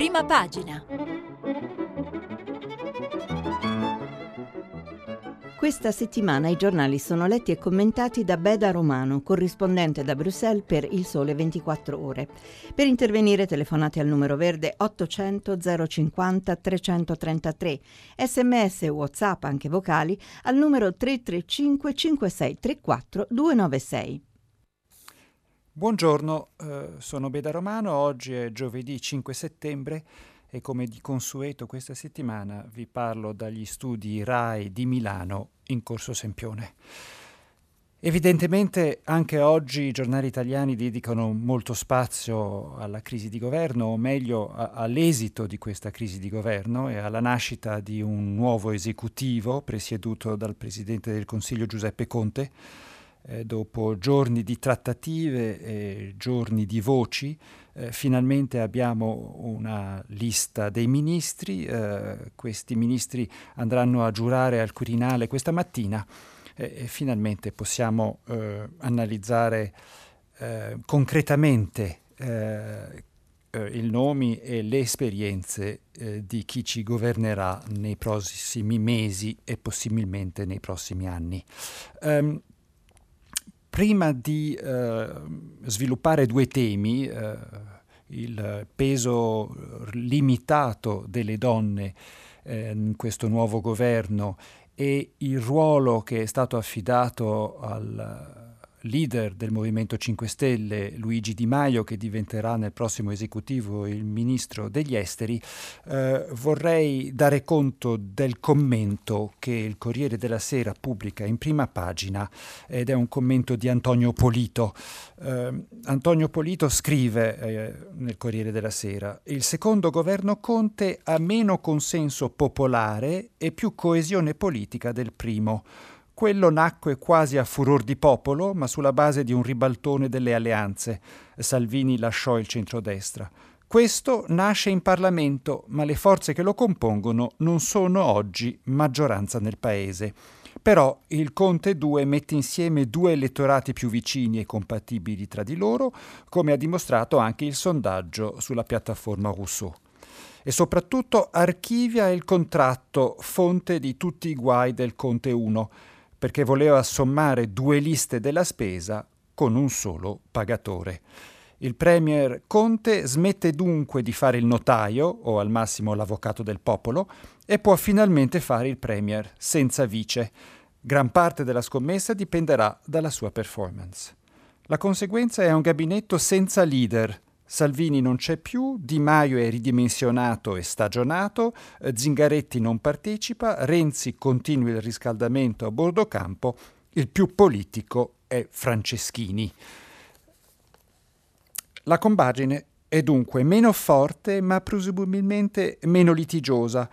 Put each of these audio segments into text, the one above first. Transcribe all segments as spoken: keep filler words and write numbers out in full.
Prima pagina. Questa settimana i giornali sono letti e commentati da Beda Romano, corrispondente da Bruxelles per Il Sole ventiquattro Ore. Per intervenire telefonate al numero verde ottocento zero cinquanta trecentotrentatré, sms e whatsapp anche vocali al numero tre tre cinque cinque sei tre quattro due nove sei. Buongiorno, eh, sono Beda Romano, oggi è giovedì cinque settembre. E come di consueto questa settimana vi parlo dagli studi RAI di Milano in Corso Sempione. Evidentemente anche oggi i giornali italiani dedicano molto spazio alla crisi di governo, o meglio a- all'esito di questa crisi di governo e alla nascita di un nuovo esecutivo presieduto dal Presidente del Consiglio Giuseppe Conte, eh, dopo giorni di trattative e giorni di voci. Eh, finalmente abbiamo una lista dei ministri, eh, questi ministri andranno a giurare al Quirinale questa mattina eh, e finalmente possiamo eh, analizzare eh, concretamente eh, eh, i nomi e le esperienze eh, di chi ci governerà nei prossimi mesi e possibilmente nei prossimi anni. Um, Prima di eh, sviluppare due temi, eh, il peso limitato delle donne eh, in questo nuovo governo e il ruolo che è stato affidato al leader del Movimento cinque Stelle, Luigi Di Maio, che diventerà nel prossimo esecutivo il ministro degli esteri, eh, vorrei dare conto del commento che il Corriere della Sera pubblica in prima pagina, ed è un commento di Antonio Polito. Eh, Antonio Polito scrive eh, nel Corriere della Sera: «Il secondo governo Conte ha meno consenso popolare e più coesione politica del primo. Quello nacque quasi a furor di popolo, ma sulla base di un ribaltone delle alleanze. Salvini lasciò il centrodestra. Questo nasce in Parlamento, ma le forze che lo compongono non sono oggi maggioranza nel Paese. Però il Conte due mette insieme due elettorati più vicini e compatibili tra di loro, come ha dimostrato anche il sondaggio sulla piattaforma Rousseau. E soprattutto archivia il contratto, fonte di tutti i guai del Conte uno, perché voleva sommare due liste della spesa con un solo pagatore. Il premier Conte smette dunque di fare il notaio, o al massimo l'avvocato del popolo, e può finalmente fare il premier senza vice. Gran parte della scommessa dipenderà dalla sua performance. La conseguenza è un gabinetto senza leader. Salvini non c'è più, Di Maio è ridimensionato e stagionato, Zingaretti non partecipa, Renzi continua il riscaldamento a bordo campo, il più politico è Franceschini. La compagine è dunque meno forte ma presumibilmente meno litigiosa.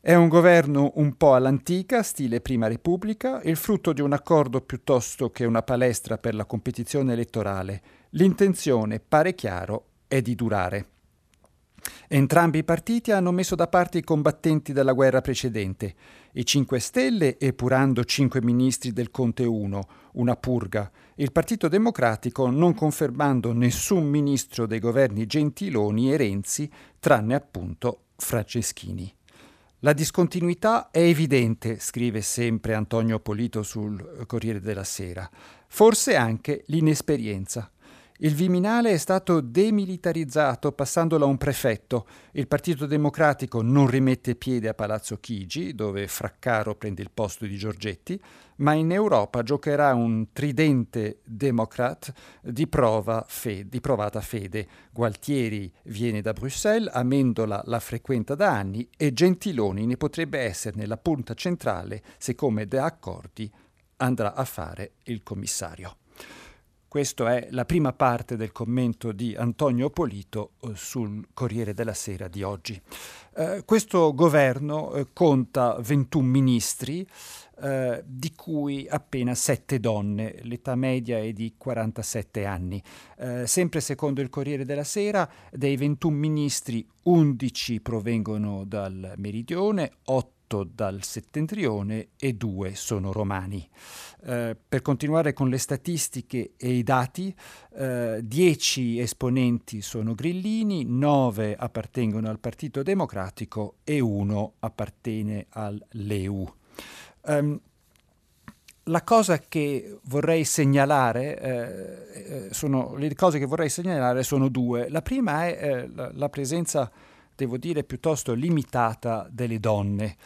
È un governo un po' all'antica, stile Prima Repubblica, il frutto di un accordo piuttosto che una palestra per la competizione elettorale. L'intenzione, pare chiaro, è di durare. Entrambi i partiti hanno messo da parte i combattenti della guerra precedente. I cinque Stelle, epurando cinque ministri del Conte uno, una purga. Il Partito Democratico non confermando nessun ministro dei governi Gentiloni e Renzi, tranne appunto Franceschini. La discontinuità è evidente, scrive sempre Antonio Polito sul Corriere della Sera. Forse anche l'inesperienza. Il Viminale è stato demilitarizzato passandolo a un prefetto. Il Partito Democratico non rimette piede a Palazzo Chigi, dove Fraccaro prende il posto di Giorgetti, ma in Europa giocherà un tridente Democrat di, prova fe- di provata fede. Gualtieri viene da Bruxelles, Amendola la frequenta da anni e Gentiloni ne potrebbe essere nella punta centrale se, come da accordi, andrà a fare il commissario». Questa è la prima parte del commento di Antonio Polito sul Corriere della Sera di oggi. Eh, questo governo eh, conta ventuno ministri, eh, di cui appena sette donne. L'età media è di quarantasette anni. Eh, sempre secondo il Corriere della Sera, dei ventuno ministri, undici provengono dal Meridione, otto otto dal settentrione e due sono romani. Eh, per continuare con le statistiche e i dati, eh, dieci esponenti sono grillini, nove appartengono al Partito Democratico e uno appartiene al L E U. Um, La cosa che vorrei segnalare, eh, sono, le cose che vorrei segnalare sono due. La prima è eh, la, la presenza, devo dire, piuttosto limitata delle donne.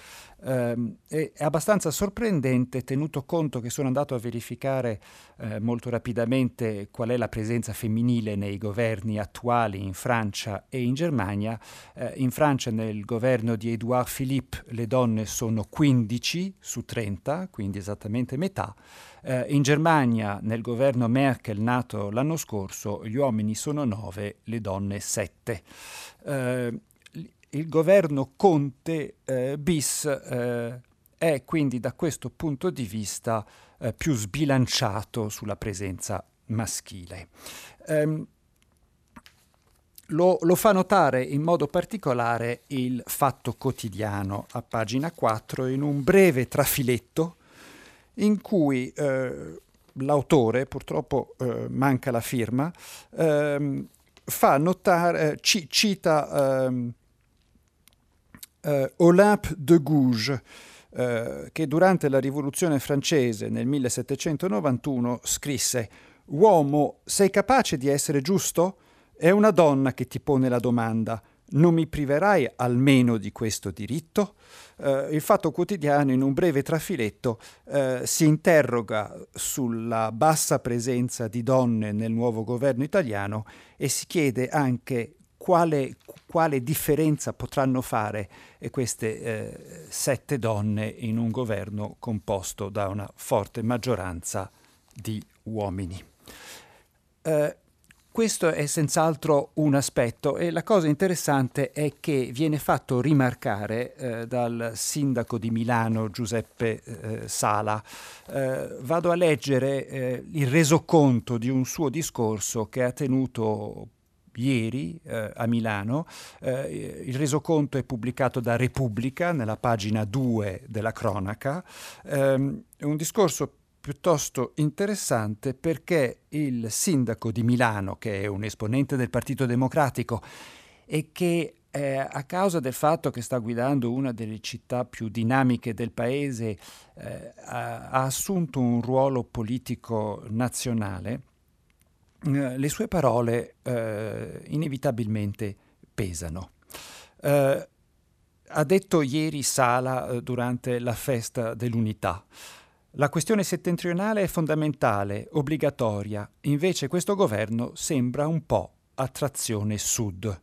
Eh, è abbastanza sorprendente, tenuto conto che sono andato a verificare eh, molto rapidamente qual è la presenza femminile nei governi attuali in Francia e in Germania. Eh, in Francia, nel governo di Édouard Philippe, le donne sono quindici su trenta, quindi esattamente metà. Eh, in Germania, nel governo Merkel nato l'anno scorso, gli uomini sono nove, le donne sette. Eh, Il governo Conte eh, Bis eh, è quindi da questo punto di vista eh, più sbilanciato sulla presenza maschile. Um, Lo, lo fa notare in modo particolare il Fatto Quotidiano a pagina quattro in un breve trafiletto in cui eh, l'autore, purtroppo eh, manca la firma, eh, fa notare, eh, ci, cita... Eh, Uh, Olympe de Gouges, uh, che durante la rivoluzione francese nel millesettecentonovantuno scrisse: «Uomo, sei capace di essere giusto? È una donna che ti pone la domanda. Non mi priverai almeno di questo diritto?» Uh, il Fatto Quotidiano, in un breve trafiletto, uh, si interroga sulla bassa presenza di donne nel nuovo governo italiano e si chiede anche Quale, quale differenza potranno fare queste eh, sette donne in un governo composto da una forte maggioranza di uomini. Eh, questo è senz'altro un aspetto, e la cosa interessante è che viene fatto rimarcare eh, dal sindaco di Milano Giuseppe eh, Sala. Eh, vado a leggere eh, il resoconto di un suo discorso che ha tenuto ieri eh, a Milano. Eh, il resoconto è pubblicato da Repubblica nella pagina due della cronaca. Eh, è un discorso piuttosto interessante, perché il sindaco di Milano, che è un esponente del Partito Democratico e che Eh, a causa del fatto che sta guidando una delle città più dinamiche del paese, eh, ha, ha assunto un ruolo politico nazionale, le sue parole eh, inevitabilmente pesano. Eh, ha detto ieri Sala eh, durante la festa dell'Unità: «La questione settentrionale è fondamentale, obbligatoria, invece questo governo sembra un po' a trazione sud».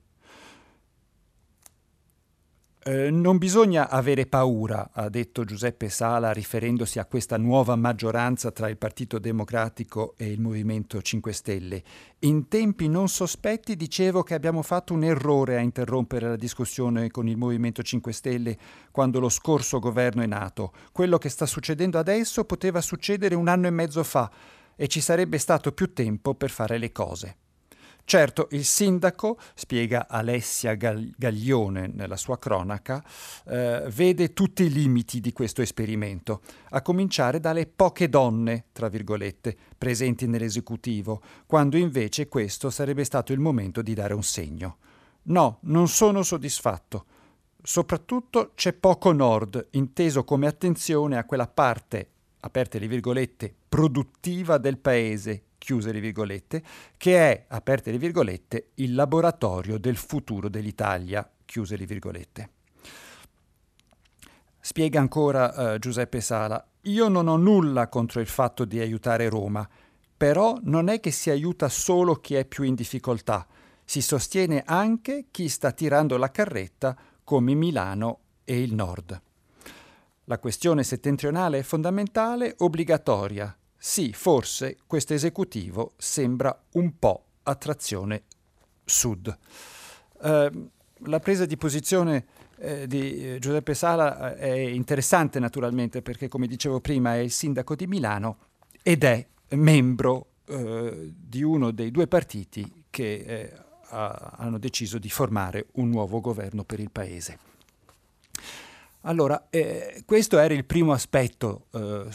Eh, non bisogna avere paura, ha detto Giuseppe Sala, riferendosi a questa nuova maggioranza tra il Partito Democratico e il Movimento cinque Stelle. «In tempi non sospetti dicevo che abbiamo fatto un errore a interrompere la discussione con il Movimento cinque Stelle quando lo scorso governo è nato. Quello che sta succedendo adesso poteva succedere un anno e mezzo fa e ci sarebbe stato più tempo per fare le cose». Certo, il sindaco, spiega Alessia Gaglione nella sua cronaca, eh, vede tutti i limiti di questo esperimento, a cominciare dalle poche donne, tra virgolette, presenti nell'esecutivo, quando invece questo sarebbe stato il momento di dare un segno. «No, non sono soddisfatto. Soprattutto c'è poco nord, inteso come attenzione a quella parte, aperte le virgolette, produttiva del paese, chiuse le virgolette, che è, aperte le virgolette, il laboratorio del futuro dell'Italia, chiuse le virgolette». Spiega ancora eh, Giuseppe Sala: «Io non ho nulla contro il fatto di aiutare Roma, però non è che si aiuta solo chi è più in difficoltà, si sostiene anche chi sta tirando la carretta come Milano e il Nord. La questione settentrionale è fondamentale, obbligatoria. Sì, forse questo esecutivo sembra un po' a trazione sud». Eh, la presa di posizione eh, di Giuseppe Sala è interessante, naturalmente, perché, come dicevo prima, è il sindaco di Milano ed è membro eh, di uno dei due partiti che eh, ha, hanno deciso di formare un nuovo governo per il paese. Allora, eh, questo era il primo aspetto eh,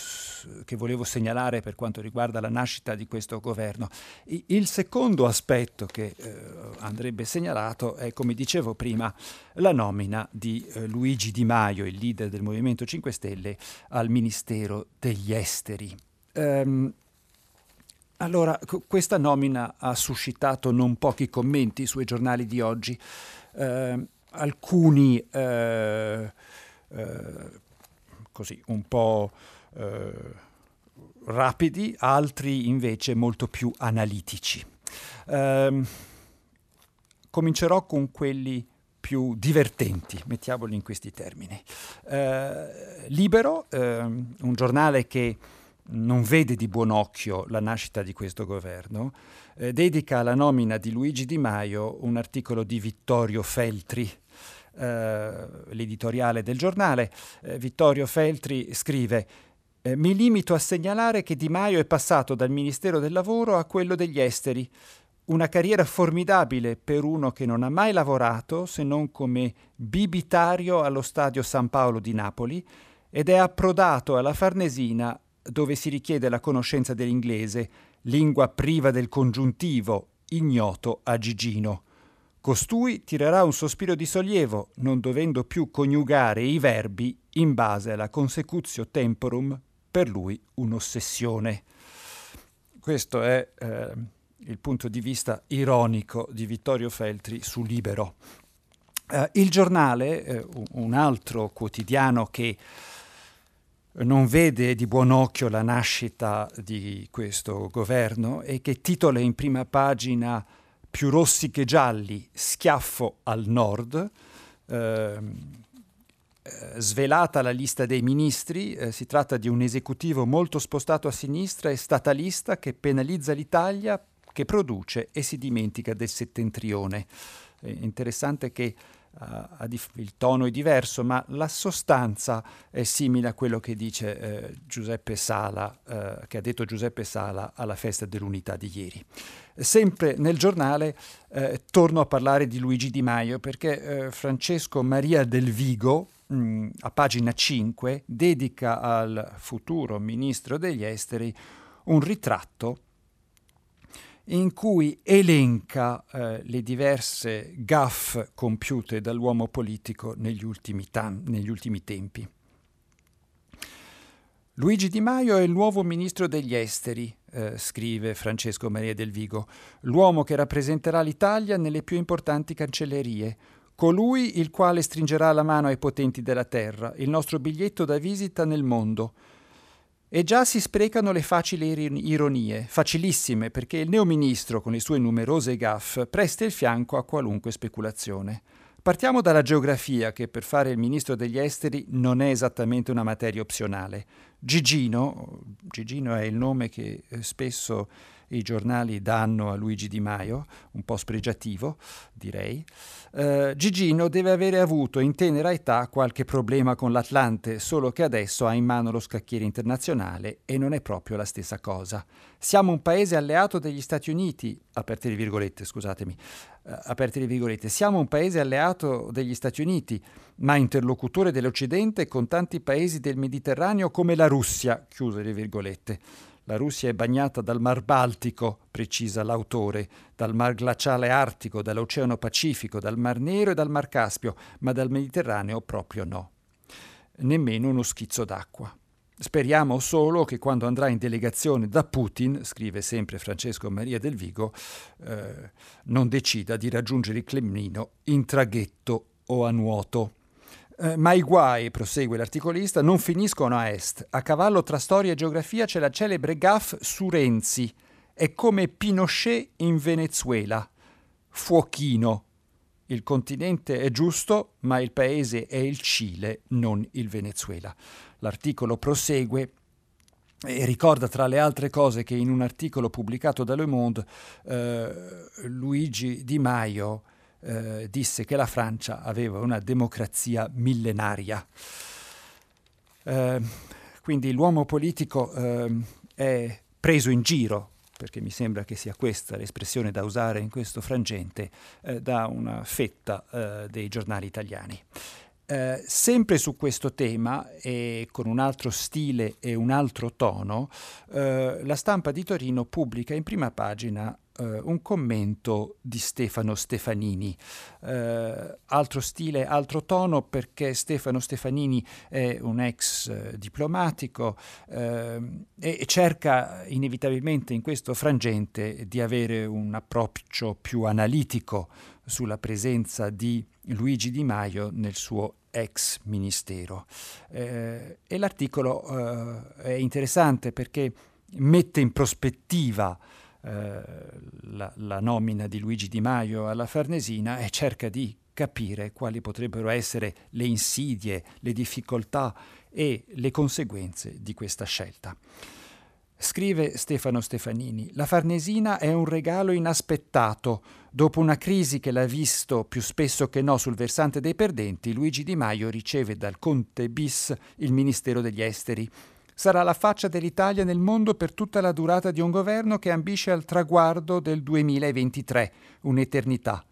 che volevo segnalare per quanto riguarda la nascita di questo governo. I, il secondo aspetto che eh, andrebbe segnalato è, come dicevo prima, la nomina di eh, Luigi Di Maio, il leader del Movimento cinque Stelle, al Ministero degli Esteri. Um, allora, co- questa nomina ha suscitato non pochi commenti sui giornali di oggi. Uh, alcuni... Uh, Eh, così un po' eh, rapidi, altri invece molto più analitici. Eh, comincerò con quelli più divertenti, mettiamoli in questi termini. Eh, Libero, eh, un giornale che non vede di buon occhio la nascita di questo governo, eh, dedica alla nomina di Luigi Di Maio un articolo di Vittorio Feltri, Uh, l'editoriale del giornale. uh, Vittorio Feltri scrive: mi limito a segnalare che Di Maio è passato dal Ministero del Lavoro a quello degli Esteri, una carriera formidabile per uno che non ha mai lavorato se non come bibitario allo stadio San Paolo di Napoli, ed è approdato alla Farnesina, dove si richiede la conoscenza dell'inglese, lingua priva del congiuntivo, ignoto a Gigino. Costui tirerà un sospiro di sollievo, non dovendo più coniugare i verbi in base alla consecutio temporum, per lui un'ossessione. Questo è eh, il punto di vista ironico di Vittorio Feltri su Libero. Eh, il giornale, eh, un altro quotidiano che non vede di buon occhio la nascita di questo governo e che titola in prima pagina più rossi che gialli, schiaffo al nord, eh, svelata la lista dei ministri, eh, si tratta di un esecutivo molto spostato a sinistra e statalista che penalizza l'Italia, che produce e si dimentica del settentrione. È interessante che eh, il tono è diverso, ma la sostanza è simile a quello che dice eh, Giuseppe Sala, eh, che ha detto Giuseppe Sala alla festa dell'Unità di ieri. Sempre nel giornale eh, torno a parlare di Luigi Di Maio, perché eh, Francesco Maria Del Vigo, mh, a pagina cinque, dedica al futuro ministro degli Esteri un ritratto in cui elenca eh, le diverse gaffe compiute dall'uomo politico negli ultimi, tam- negli ultimi tempi. Luigi Di Maio è il nuovo ministro degli Esteri, eh, scrive Francesco Maria Del Vigo, l'uomo che rappresenterà l'Italia nelle più importanti cancellerie, colui il quale stringerà la mano ai potenti della terra, il nostro biglietto da visita nel mondo. E già si sprecano le facili ironie, facilissime, perché il neoministro, con le sue numerose gaffe, presta il fianco a qualunque speculazione. Partiamo dalla geografia, che per fare il ministro degli Esteri non è esattamente una materia opzionale. Gigino, Gigino è il nome che spesso i giornali danno a Luigi Di Maio, un po' spregiativo direi, eh, Gigino deve avere avuto in tenera età qualche problema con l'Atlante, solo che adesso ha in mano lo scacchiere internazionale e non è proprio la stessa cosa. Siamo un paese alleato degli Stati Uniti, aperte le virgolette, scusatemi, eh, aperte le virgolette, siamo un paese alleato degli Stati Uniti, ma interlocutore dell'Occidente con tanti paesi del Mediterraneo come la Russia, chiuse le virgolette. La Russia è bagnata dal Mar Baltico, precisa l'autore, dal Mar Glaciale Artico, dall'Oceano Pacifico, dal Mar Nero e dal Mar Caspio, ma dal Mediterraneo proprio no. Nemmeno uno schizzo d'acqua. Speriamo solo che quando andrà in delegazione da Putin, scrive sempre Francesco Maria Del Vigo, eh, non decida di raggiungere il Cremlino in traghetto o a nuoto. Eh, ma i guai, prosegue l'articolista, non finiscono a est. A cavallo tra storia e geografia c'è la celebre gaffe su Renzi. È come Pinochet in Venezuela. Fuochino. Il continente è giusto, ma il paese è il Cile, non il Venezuela. L'articolo prosegue e ricorda, tra le altre cose, che in un articolo pubblicato da Le Monde, eh, Luigi Di Maio Uh, disse che la Francia aveva una democrazia millenaria. Uh, quindi l'uomo politico uh, è preso in giro, perché mi sembra che sia questa l'espressione da usare in questo frangente, uh, da una fetta uh, dei giornali italiani. Eh, sempre su questo tema e con un altro stile e un altro tono, eh, la Stampa di Torino pubblica in prima pagina eh, un commento di Stefano Stefanini. Eh, altro stile, altro tono, perché Stefano Stefanini è un ex eh, diplomatico eh, e cerca inevitabilmente in questo frangente di avere un approccio più analitico sulla presenza di Luigi Di Maio nel suo ex ministero. Eh, e l'articolo eh, è interessante perché mette in prospettiva eh, la, la nomina di Luigi Di Maio alla Farnesina e cerca di capire quali potrebbero essere le insidie, le difficoltà e le conseguenze di questa scelta. Scrive Stefano Stefanini, la Farnesina è un regalo inaspettato. Dopo una crisi che l'ha visto più spesso che no sul versante dei perdenti, Luigi Di Maio riceve dal Conte Bis il Ministero degli Esteri. Sarà la faccia dell'Italia nel mondo per tutta la durata di un governo che ambisce al traguardo del duemilaventitré, un'eternità.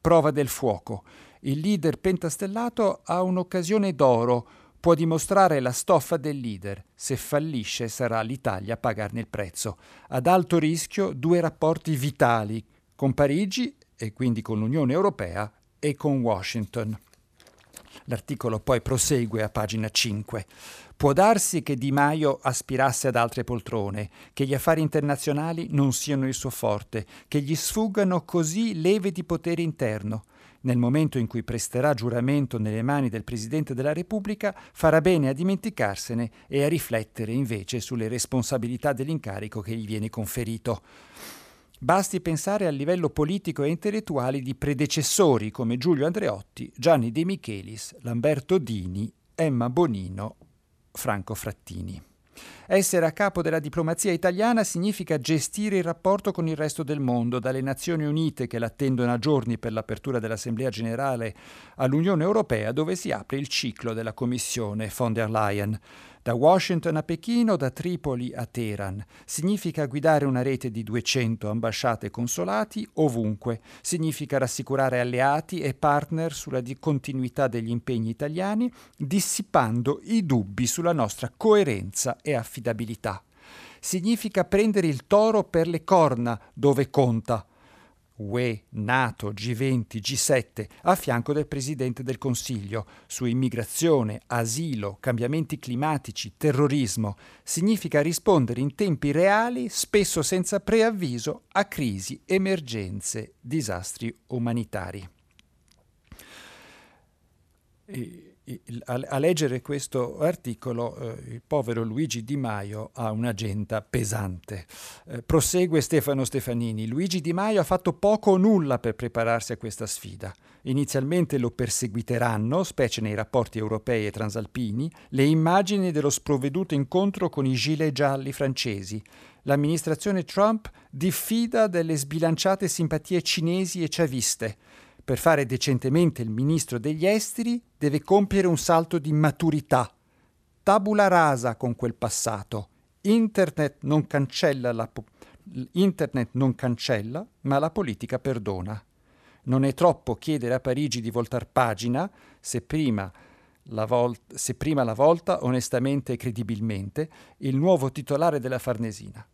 Prova del fuoco. Il leader pentastellato ha un'occasione d'oro. Può dimostrare la stoffa del leader. Se fallisce sarà l'Italia a pagarne il prezzo. Ad alto rischio due rapporti vitali con Parigi e quindi con l'Unione Europea e con Washington. L'articolo poi prosegue a pagina cinque. Può darsi che Di Maio aspirasse ad altre poltrone, che gli affari internazionali non siano il suo forte, che gli sfuggano così leve di potere interno. Nel momento in cui presterà giuramento nelle mani del Presidente della Repubblica, farà bene a dimenticarsene e a riflettere invece sulle responsabilità dell'incarico che gli viene conferito. Basti pensare al livello politico e intellettuale di predecessori come Giulio Andreotti, Gianni De Michelis, Lamberto Dini, Emma Bonino, Franco Frattini. Essere a capo della diplomazia italiana significa gestire il rapporto con il resto del mondo, dalle Nazioni Unite che l'attendono a giorni per l'apertura dell'Assemblea Generale all'Unione Europea, dove si apre il ciclo della Commissione von der Leyen. Da Washington a Pechino, da Tripoli a Teheran. Significa guidare una rete di duecento ambasciate e consolati ovunque. Significa rassicurare alleati e partner sulla continuità degli impegni italiani, dissipando i dubbi sulla nostra coerenza e affidabilità. Significa prendere il toro per le corna dove conta. U E, NATO, G venti, G sette, a fianco del Presidente del Consiglio, su immigrazione, asilo, cambiamenti climatici, terrorismo. Significa rispondere in tempi reali, spesso senza preavviso, a crisi, emergenze, disastri umanitari. E... A leggere questo articolo, eh, il povero Luigi Di Maio ha un'agenda pesante. Eh, prosegue Stefano Stefanini. Luigi Di Maio ha fatto poco o nulla per prepararsi a questa sfida. Inizialmente lo perseguiteranno, specie nei rapporti europei e transalpini, le immagini dello sprovveduto incontro con i gilet gialli francesi. L'amministrazione Trump diffida delle sbilanciate simpatie cinesi e chaviste. Per fare decentemente il ministro degli esteri deve compiere un salto di maturità. Tabula rasa con quel passato. Internet non cancella, la po- Internet non cancella, ma la politica perdona. Non è troppo chiedere a Parigi di voltar pagina, se prima la volt- se prima la volta, onestamente e credibilmente, il nuovo titolare della Farnesina.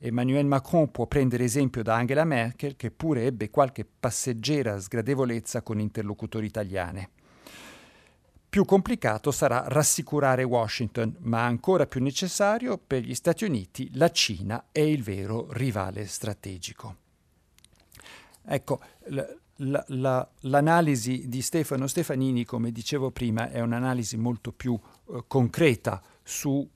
Emmanuel Macron può prendere esempio da Angela Merkel, che pure ebbe qualche passeggera sgradevolezza con interlocutori italiane. Più complicato sarà rassicurare Washington, ma ancora più necessario per gli Stati Uniti la Cina è il vero rivale strategico. Ecco, l- l- la- l'analisi di Stefano Stefanini, come dicevo prima, è un'analisi molto più eh, concreta su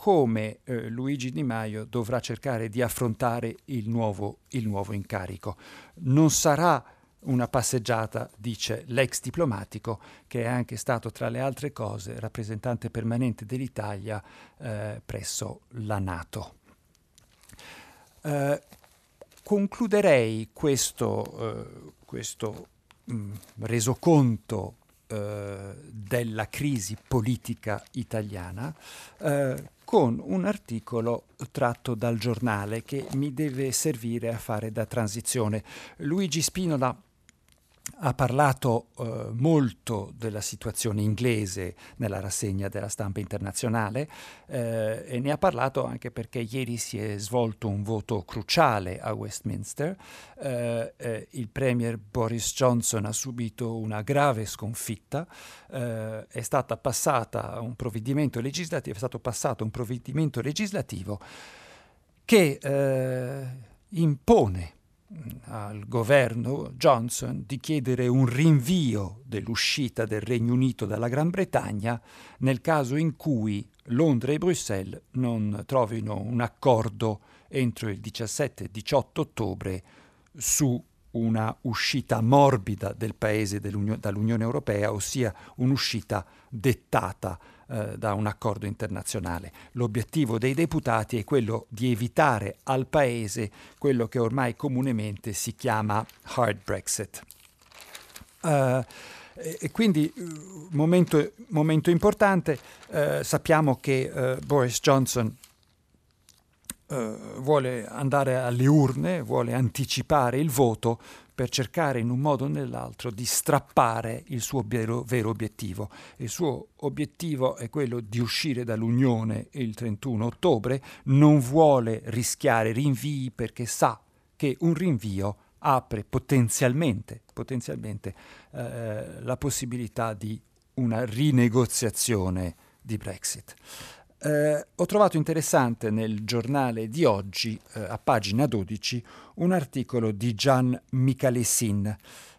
come eh, Luigi Di Maio dovrà cercare di affrontare il nuovo, il nuovo incarico. Non sarà una passeggiata, dice l'ex diplomatico, che è anche stato, tra le altre cose, rappresentante permanente dell'Italia eh, presso la NATO. Eh, concluderei questo, eh, questo mh, resoconto eh, della crisi politica italiana eh, con un articolo tratto dal giornale che mi deve servire a fare da transizione. Luigi Spinola ha parlato eh, molto della situazione inglese nella rassegna della stampa internazionale eh, e ne ha parlato anche perché ieri si è svolto un voto cruciale a Westminster. Eh, eh, il premier Boris Johnson ha subito una grave sconfitta, eh, è stata passata un provvedimento legislativo, è stato passato un provvedimento legislativo che eh, impone al governo Johnson di chiedere un rinvio dell'uscita del Regno Unito dalla Gran Bretagna nel caso in cui Londra e Bruxelles non trovino un accordo entro il diciassette diciotto ottobre su una uscita morbida del paese dall'Unione Europea, ossia un'uscita dettata eh, da un accordo internazionale. L'obiettivo dei deputati è quello di evitare al paese quello che ormai comunemente si chiama hard Brexit. Uh, E quindi momento, momento importante, eh, sappiamo che eh, Boris Johnson eh, vuole andare alle urne, vuole anticipare il voto per cercare in un modo o nell'altro di strappare il suo vero, vero obiettivo. Il suo obiettivo è quello di uscire dall'Unione il trentuno ottobre, non vuole rischiare rinvii perché sa che un rinvio apre potenzialmente, potenzialmente eh, la possibilità di una rinegoziazione di Brexit. Eh, ho trovato interessante nel giornale di oggi, eh, a pagina dodici, un articolo di Gian Michalessin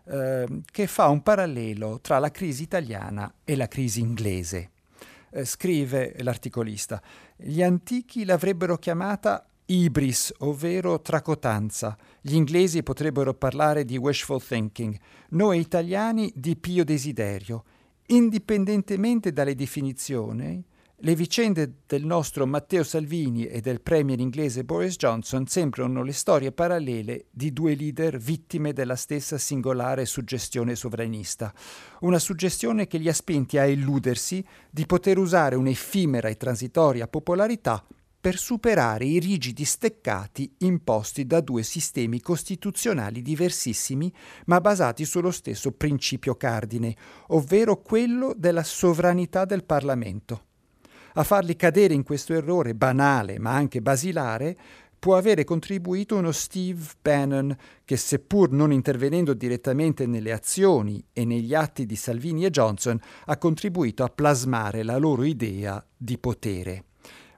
eh, che fa un parallelo tra la crisi italiana e la crisi inglese. Eh, scrive l'articolista: gli antichi l'avrebbero chiamata ibris, ovvero tracotanza. Gli inglesi potrebbero parlare di wishful thinking, noi italiani di pio desiderio. Indipendentemente dalle definizioni, le vicende del nostro Matteo Salvini e del premier inglese Boris Johnson sembrano le storie parallele di due leader vittime della stessa singolare suggestione sovranista. Una suggestione che li ha spinti a illudersi di poter usare un'effimera e transitoria popolarità per superare i rigidi steccati imposti da due sistemi costituzionali diversissimi, ma basati sullo stesso principio cardine, ovvero quello della sovranità del Parlamento. A farli cadere in questo errore banale, ma anche basilare, può avere contribuito uno Steve Bannon che, seppur non intervenendo direttamente nelle azioni e negli atti di Salvini e Johnson, ha contribuito a plasmare la loro idea di potere.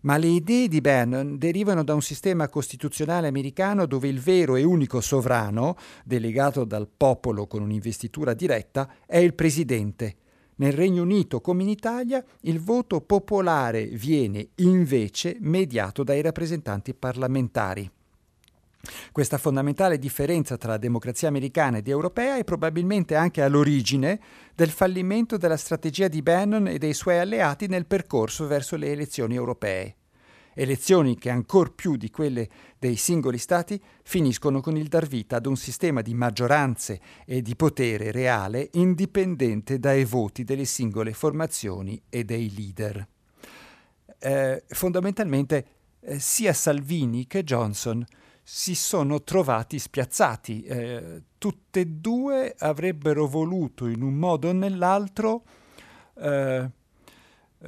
Ma le idee di Bannon derivano da un sistema costituzionale americano dove il vero e unico sovrano, delegato dal popolo con un'investitura diretta, è il presidente. Nel Regno Unito, come in Italia, il voto popolare viene invece mediato dai rappresentanti parlamentari. Questa fondamentale differenza tra la democrazia americana ed europea è probabilmente anche all'origine del fallimento della strategia di Bannon e dei suoi alleati nel percorso verso le elezioni europee. Elezioni che, ancor più di quelle dei singoli stati, finiscono con il dar vita ad un sistema di maggioranze e di potere reale indipendente dai voti delle singole formazioni e dei leader. Eh, fondamentalmente, eh, sia Salvini che Johnson si sono trovati spiazzati. Eh, tutte e due avrebbero voluto in un modo o nell'altro eh,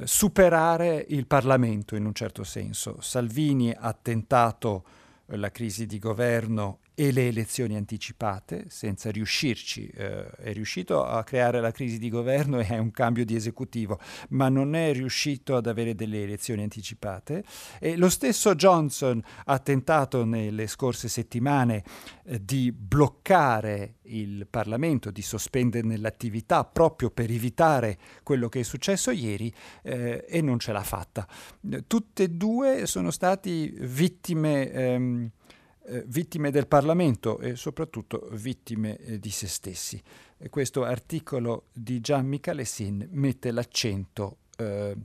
superare il Parlamento in un certo senso. Salvini ha tentato la crisi di governo e le elezioni anticipate senza riuscirci. Eh, è riuscito a creare la crisi di governo e un cambio di esecutivo, ma non è riuscito ad avere delle elezioni anticipate. E lo stesso Johnson ha tentato nelle scorse settimane eh, di bloccare il Parlamento, di sospenderne l'attività proprio per evitare quello che è successo ieri eh, e non ce l'ha fatta. Tutte e due sono stati vittime ehm, vittime del Parlamento e soprattutto vittime di se stessi. E questo articolo di Gian Michalessin mette l'accento eh,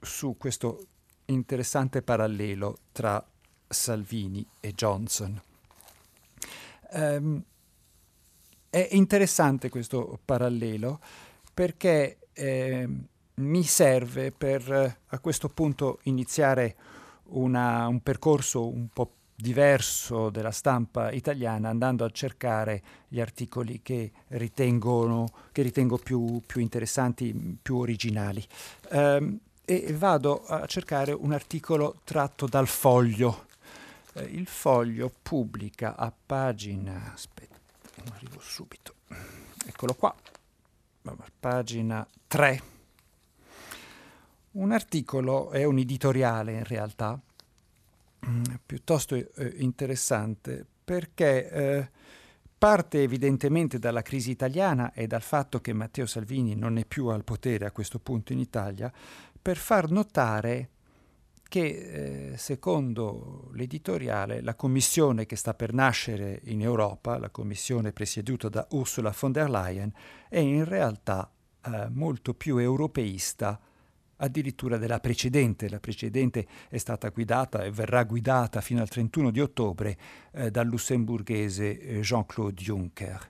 su questo interessante parallelo tra Salvini e Johnson. Um, è interessante questo parallelo perché eh, mi serve per eh, a questo punto iniziare una, un percorso un po' diverso della stampa italiana, andando a cercare gli articoli che ritengono, che ritengo più, più interessanti, più originali. Um, e vado a cercare un articolo tratto dal Foglio. Eh, il Foglio pubblica a pagina... aspetta, non arrivo subito. Eccolo qua. Pagina tre. Un articolo, è un editoriale in realtà, Mm, piuttosto eh, interessante, perché eh, parte evidentemente dalla crisi italiana e dal fatto che Matteo Salvini non è più al potere a questo punto in Italia, per far notare che eh, secondo l'editoriale la commissione che sta per nascere in Europa, la commissione presieduta da Ursula von der Leyen, è in realtà eh, molto più europeista addirittura della precedente. La precedente è stata guidata e verrà guidata fino al trentuno di ottobre eh, dal lussemburghese Jean-Claude Juncker.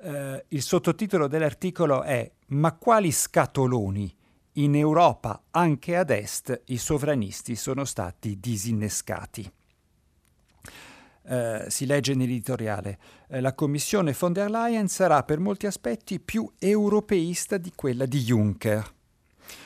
Eh, il sottotitolo dell'articolo è «Ma quali scatoloni? In Europa, anche ad est, i sovranisti sono stati disinnescati». Eh, si legge nell'editoriale. Eh, la commissione von der Leyen sarà per molti aspetti più europeista di quella di Juncker.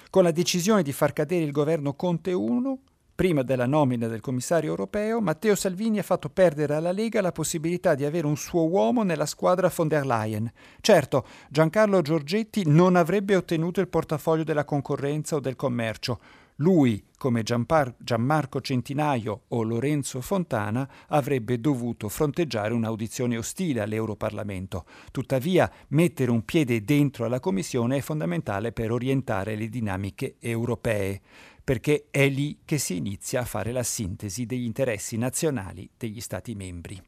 Con la decisione di far cadere il governo Conte uno, prima della nomina del commissario europeo, Matteo Salvini ha fatto perdere alla Lega la possibilità di avere un suo uomo nella squadra von der Leyen. Certo, Giancarlo Giorgetti non avrebbe ottenuto il portafoglio della concorrenza o del commercio. Lui, come Gianpar- Gianmarco Centinaio o Lorenzo Fontana, avrebbe dovuto fronteggiare un'audizione ostile all'Europarlamento. Tuttavia, mettere un piede dentro alla Commissione è fondamentale per orientare le dinamiche europee, perché è lì che si inizia a fare la sintesi degli interessi nazionali degli Stati membri.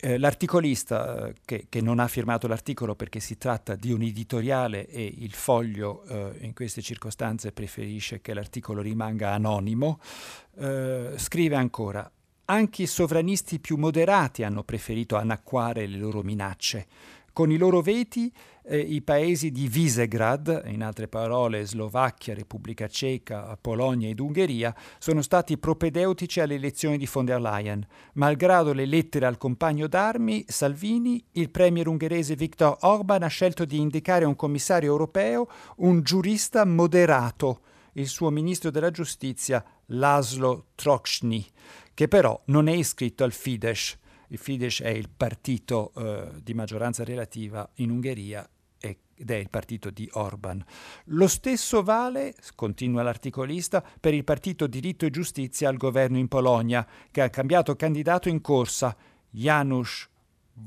L'articolista, che, che non ha firmato l'articolo perché si tratta di un editoriale e il Foglio eh, in queste circostanze preferisce che l'articolo rimanga anonimo, eh, scrive ancora: «Anche i sovranisti più moderati hanno preferito annacquare le loro minacce. Con i loro veti eh, i paesi di Visegrad, in altre parole Slovacchia, Repubblica Ceca, Polonia ed Ungheria, sono stati propedeutici alle elezioni di von der Leyen. Malgrado le lettere al compagno d'armi, Salvini, il premier ungherese Viktor Orban ha scelto di indicare un commissario europeo, un giurista moderato, il suo ministro della giustizia Laszlo Trocsny, che però non è iscritto al Fidesz». Il Fidesz è il partito eh, di maggioranza relativa in Ungheria ed è il partito di Orban. Lo stesso vale, continua l'articolista, per il partito Diritto e Giustizia al governo in Polonia, che ha cambiato candidato in corsa, Janusz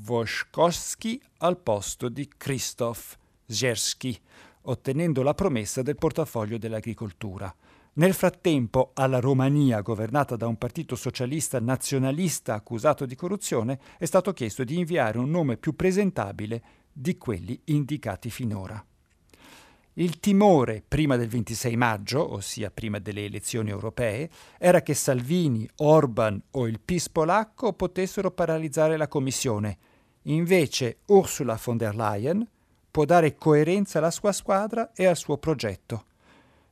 Wojcicki al posto di Krzysztof Zierski, ottenendo la promessa del portafoglio dell'agricoltura. Nel frattempo, alla Romania, governata da un partito socialista nazionalista accusato di corruzione, è stato chiesto di inviare un nome più presentabile di quelli indicati finora. Il timore, prima del ventisei maggio, ossia prima delle elezioni europee, era che Salvini, Orban o il P I S polacco potessero paralizzare la Commissione. Invece Ursula von der Leyen può dare coerenza alla sua squadra e al suo progetto.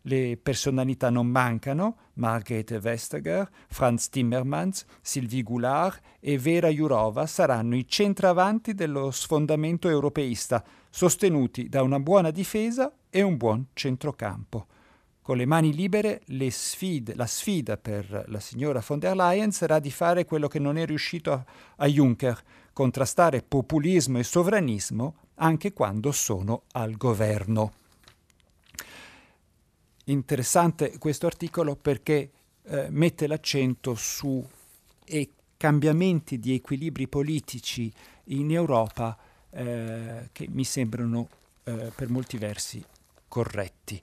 Le personalità non mancano: Margrethe Vestager, Franz Timmermans, Sylvie Goulard e Vera Jourova saranno i centravanti dello sfondamento europeista, sostenuti da una buona difesa e un buon centrocampo. Con le mani libere, le sfide, la sfida per la signora von der Leyen sarà di fare quello che non è riuscito a, a Juncker, contrastare populismo e sovranismo anche quando sono al governo. Interessante questo articolo perché eh, mette l'accento su e cambiamenti di equilibri politici in Europa eh, che mi sembrano eh, per molti versi corretti.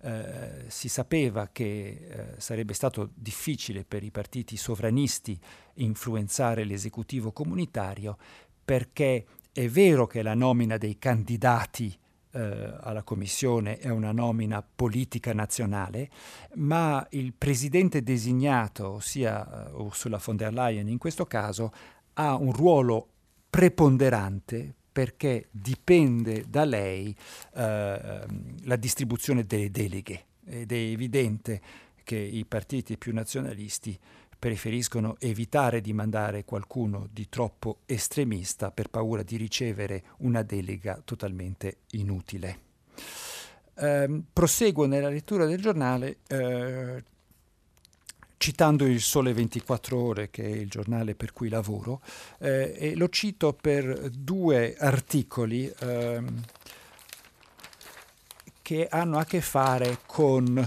Eh, si sapeva che eh, sarebbe stato difficile per i partiti sovranisti influenzare l'esecutivo comunitario, perché è vero che la nomina dei candidati alla Commissione è una nomina politica nazionale, ma il presidente designato, ossia Ursula von der Leyen in questo caso, ha un ruolo preponderante, perché dipende da lei eh, la distribuzione delle deleghe, ed è evidente che i partiti più nazionalisti preferiscono evitare di mandare qualcuno di troppo estremista per paura di ricevere una delega totalmente inutile. Eh, proseguo nella lettura del giornale eh, citando Il Sole ventiquattro Ore, che è il giornale per cui lavoro, eh, e lo cito per due articoli eh, che hanno a che fare con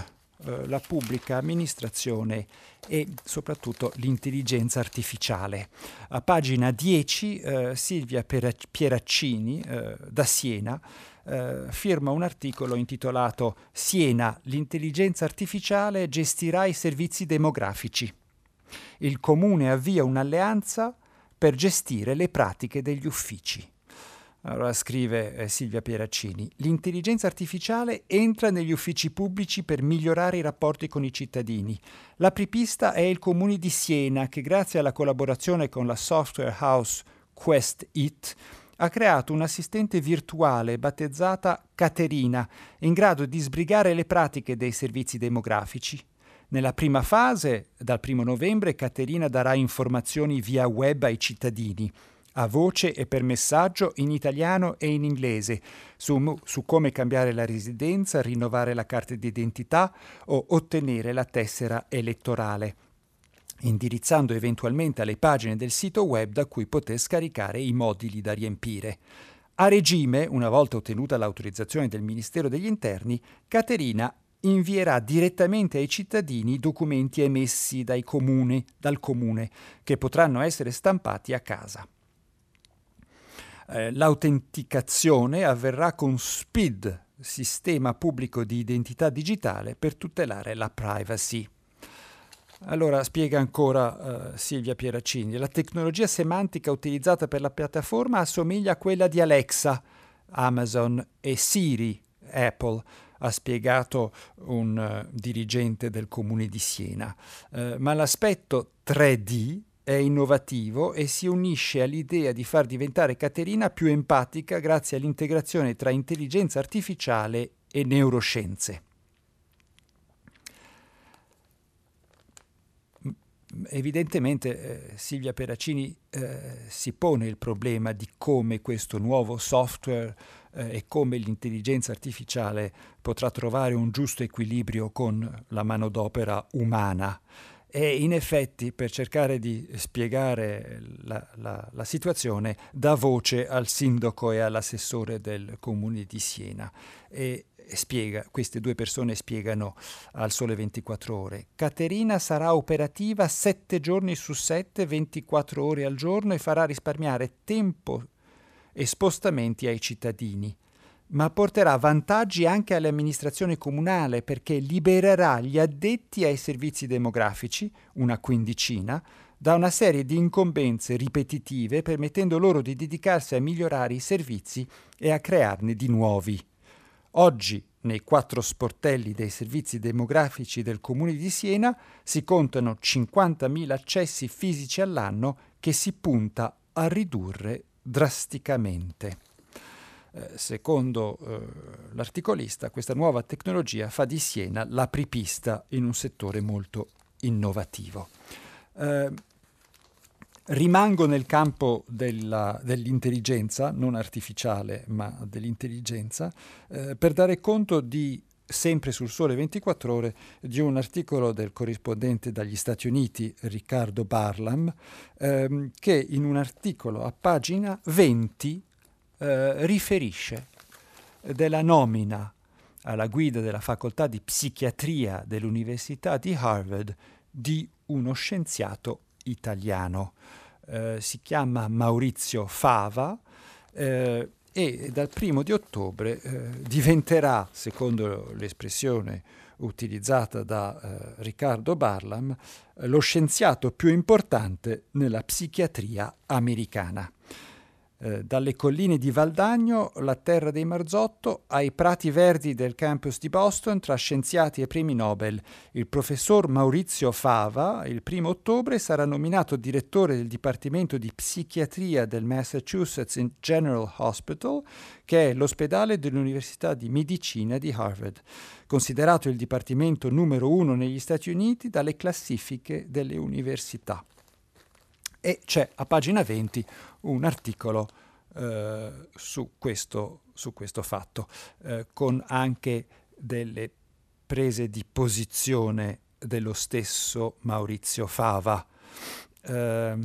eh, la pubblica amministrazione e soprattutto l'intelligenza artificiale. A pagina dieci eh, Silvia Pieraccini eh, da Siena eh, firma un articolo intitolato «Siena, l'intelligenza artificiale gestirà i servizi demografici. Il Comune avvia un'alleanza per gestire le pratiche degli uffici». Allora scrive eh, Silvia Pieraccini, l'intelligenza artificiale entra negli uffici pubblici per migliorare i rapporti con i cittadini. L'apripista è il Comune di Siena che, grazie alla collaborazione con la software house Quest It, ha creato un assistente virtuale battezzata Caterina, in grado di sbrigare le pratiche dei servizi demografici. Nella prima fase, dal primo novembre, Caterina darà informazioni via web ai cittadini, a voce e per messaggio in italiano e in inglese, su, su come cambiare la residenza, rinnovare la carta d'identità o ottenere la tessera elettorale, indirizzando eventualmente alle pagine del sito web da cui poter scaricare i moduli da riempire. A regime, una volta ottenuta l'autorizzazione del Ministero degli Interni, Caterina invierà direttamente ai cittadini i documenti emessi dai comuni, dal comune, che potranno essere stampati a casa. L'autenticazione avverrà con S P I D, sistema pubblico di identità digitale, per tutelare la privacy. Allora, spiega ancora uh, Silvia Pieraccini, la tecnologia semantica utilizzata per la piattaforma assomiglia a quella di Alexa, Amazon e Siri, Apple, ha spiegato un uh, dirigente del Comune di Siena, uh, ma l'aspetto tre D è innovativo e si unisce all'idea di far diventare Caterina più empatica grazie all'integrazione tra intelligenza artificiale e neuroscienze. Evidentemente eh, Silvia Pieraccini eh, si pone il problema di come questo nuovo software eh, e come l'intelligenza artificiale potrà trovare un giusto equilibrio con la manodopera umana. E in effetti, per cercare di spiegare la, la, la situazione, dà voce al sindaco e all'assessore del Comune di Siena e spiega, queste due persone spiegano al Sole ventiquattro Ore, Caterina sarà operativa sette giorni su sette, ventiquattro ore al giorno e farà risparmiare tempo e spostamenti ai cittadini, ma porterà vantaggi anche all'amministrazione comunale perché libererà gli addetti ai servizi demografici, una quindicina, da una serie di incombenze ripetitive, permettendo loro di dedicarsi a migliorare i servizi e a crearne di nuovi. Oggi, nei quattro sportelli dei servizi demografici del Comune di Siena, si contano cinquantamila accessi fisici all'anno che si punta a ridurre drasticamente. Secondo eh, l'articolista, questa nuova tecnologia fa di Siena l'apripista in un settore molto innovativo. Eh, rimango nel campo della, dell'intelligenza, non artificiale, ma dell'intelligenza, eh, per dare conto di, sempre sul Sole ventiquattro Ore, di un articolo del corrispondente dagli Stati Uniti, Riccardo Barlam, ehm, che in un articolo a pagina venti Uh, riferisce della nomina alla guida della facoltà di psichiatria dell'Università di Harvard di uno scienziato italiano. Uh, si chiama Maurizio Fava uh, e dal primo di ottobre uh, diventerà, secondo l'espressione utilizzata da uh, Riccardo Barlam, uh, lo scienziato più importante nella psichiatria americana. eh, dalle colline di Valdagno, la terra dei Marzotto, ai prati verdi del campus di Boston, tra scienziati e premi Nobel. Il professor Maurizio Fava, il primo ottobre, sarà nominato direttore del Dipartimento di Psichiatria del Massachusetts General Hospital, che è l'ospedale dell'Università di Medicina di Harvard, considerato il dipartimento numero uno negli Stati Uniti dalle classifiche delle università. E c'è a pagina venti un articolo eh, su, questo, su questo fatto, eh, con anche delle prese di posizione dello stesso Maurizio Fava. Eh,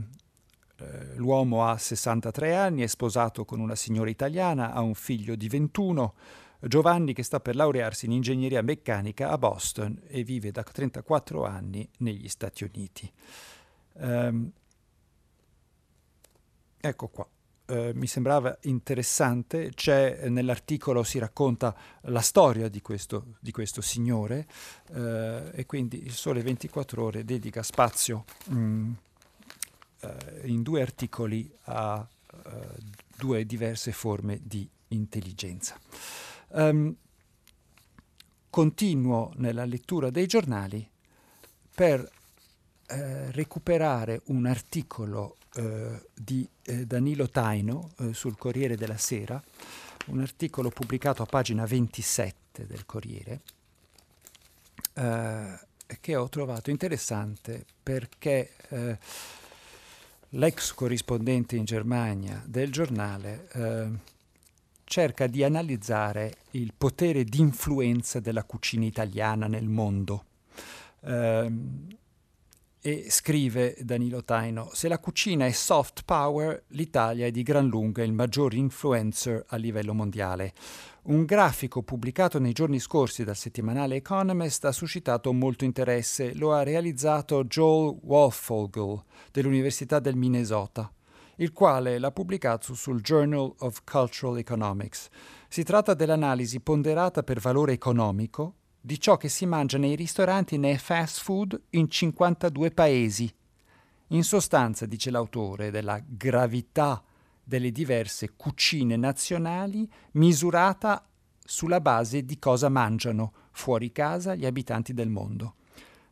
L'uomo ha sessantatré anni, è sposato con una signora italiana, ha un figlio di ventuno, Giovanni, che sta per laurearsi in ingegneria meccanica a Boston e vive da trentaquattro anni negli Stati Uniti. Um, ecco qua, uh, mi sembrava interessante, c'è nell'articolo si racconta la storia di questo, di questo signore uh, e quindi Il Sole ventiquattro Ore dedica spazio mm. in due articoli a uh, due diverse forme di intelligenza. Um, continuo nella lettura dei giornali per uh, recuperare un articolo uh, di uh, Danilo Taino uh, sul Corriere della Sera, un articolo pubblicato a pagina ventisette del Corriere, uh, che ho trovato interessante perché uh, l'ex corrispondente in Germania del giornale eh, cerca di analizzare il potere di influenza della cucina italiana nel mondo. Eh, e scrive Danilo Taino: se la cucina è soft power, l'Italia è di gran lunga il maggior influencer a livello mondiale. Un grafico pubblicato nei giorni scorsi dal settimanale Economist ha suscitato molto interesse. Lo ha realizzato Joel Wolfogel dell'Università del Minnesota, il quale l'ha pubblicato sul Journal of Cultural Economics. Si tratta dell'analisi ponderata per valore economico di ciò che si mangia nei ristoranti e nei fast food in cinquantadue paesi. In sostanza, dice l'autore, della gravità delle diverse cucine nazionali misurata sulla base di cosa mangiano fuori casa gli abitanti del mondo.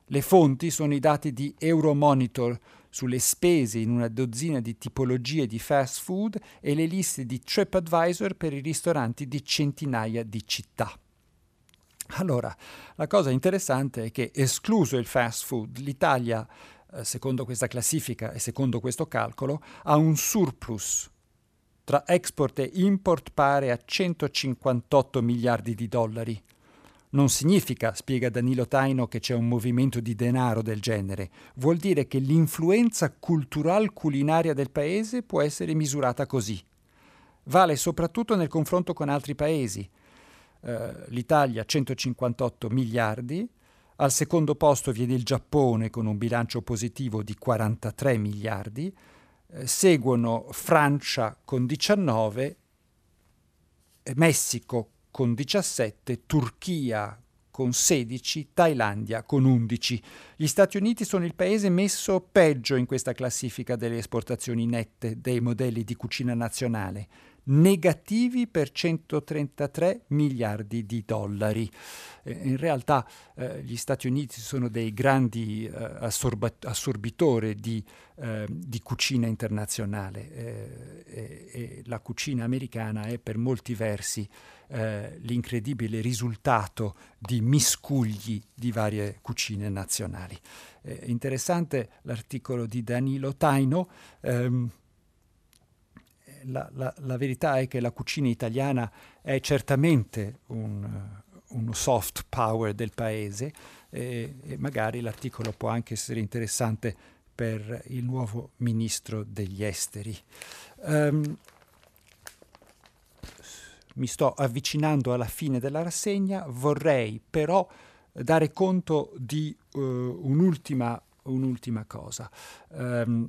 Le fonti sono i dati di Euromonitor sulle spese in una dozzina di tipologie di fast food e le liste di TripAdvisor per i ristoranti di centinaia di città. Allora, la cosa interessante è che, escluso il fast food, l'Italia, secondo questa classifica e secondo questo calcolo, ha un surplus tra export e import pari a centocinquantotto miliardi di dollari. Non significa, spiega Danilo Taino, che c'è un movimento di denaro del genere. Vuol dire che l'influenza cultural culinaria del paese può essere misurata così. Vale soprattutto nel confronto con altri paesi. Eh, L'Italia centocinquantotto miliardi, al secondo posto viene il Giappone con un bilancio positivo di quarantatré miliardi, seguono Francia con diciannove, Messico con diciassette, Turchia con sedici, Thailandia con undici. Gli Stati Uniti sono il paese messo peggio in questa classifica delle esportazioni nette dei modelli di cucina nazionale, negativi per centotrentatré miliardi di dollari. Eh, in realtà eh, gli Stati Uniti sono dei grandi eh, assorba- assorbitori di, eh, di cucina internazionale eh, e, e la cucina americana è per molti versi eh, l'incredibile risultato di miscugli di varie cucine nazionali. Eh, interessante l'articolo di Danilo Taino. ehm, La, la, la verità è che la cucina italiana è certamente un, uno soft power del paese e, e magari l'articolo può anche essere interessante per il nuovo ministro degli esteri. Um, mi sto avvicinando alla fine della rassegna, vorrei però dare conto di uh, un'ultima, un'ultima cosa. Um,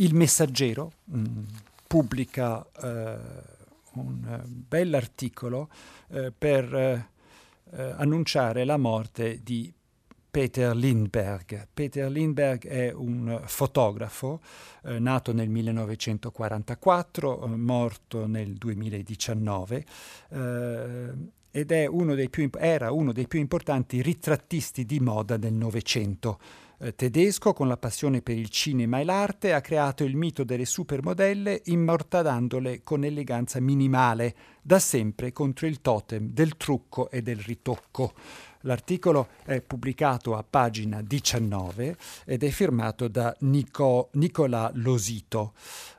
il Messaggero mh, pubblica eh, un bell'articolo eh, per eh, annunciare la morte di Peter Lindbergh. Peter Lindbergh è un fotografo eh, nato nel millenovecentoquarantaquattro, morto nel duemiladiciannove, eh, ed è uno dei più, era uno dei più importanti ritrattisti di moda del Novecento. Eh, tedesco, con la passione per il cinema e l'arte, ha creato il mito delle supermodelle immortalandole con eleganza minimale, da sempre contro il totem del trucco e del ritocco. L'articolo è pubblicato a pagina diciannove ed è firmato da Nico, Nicola Losito.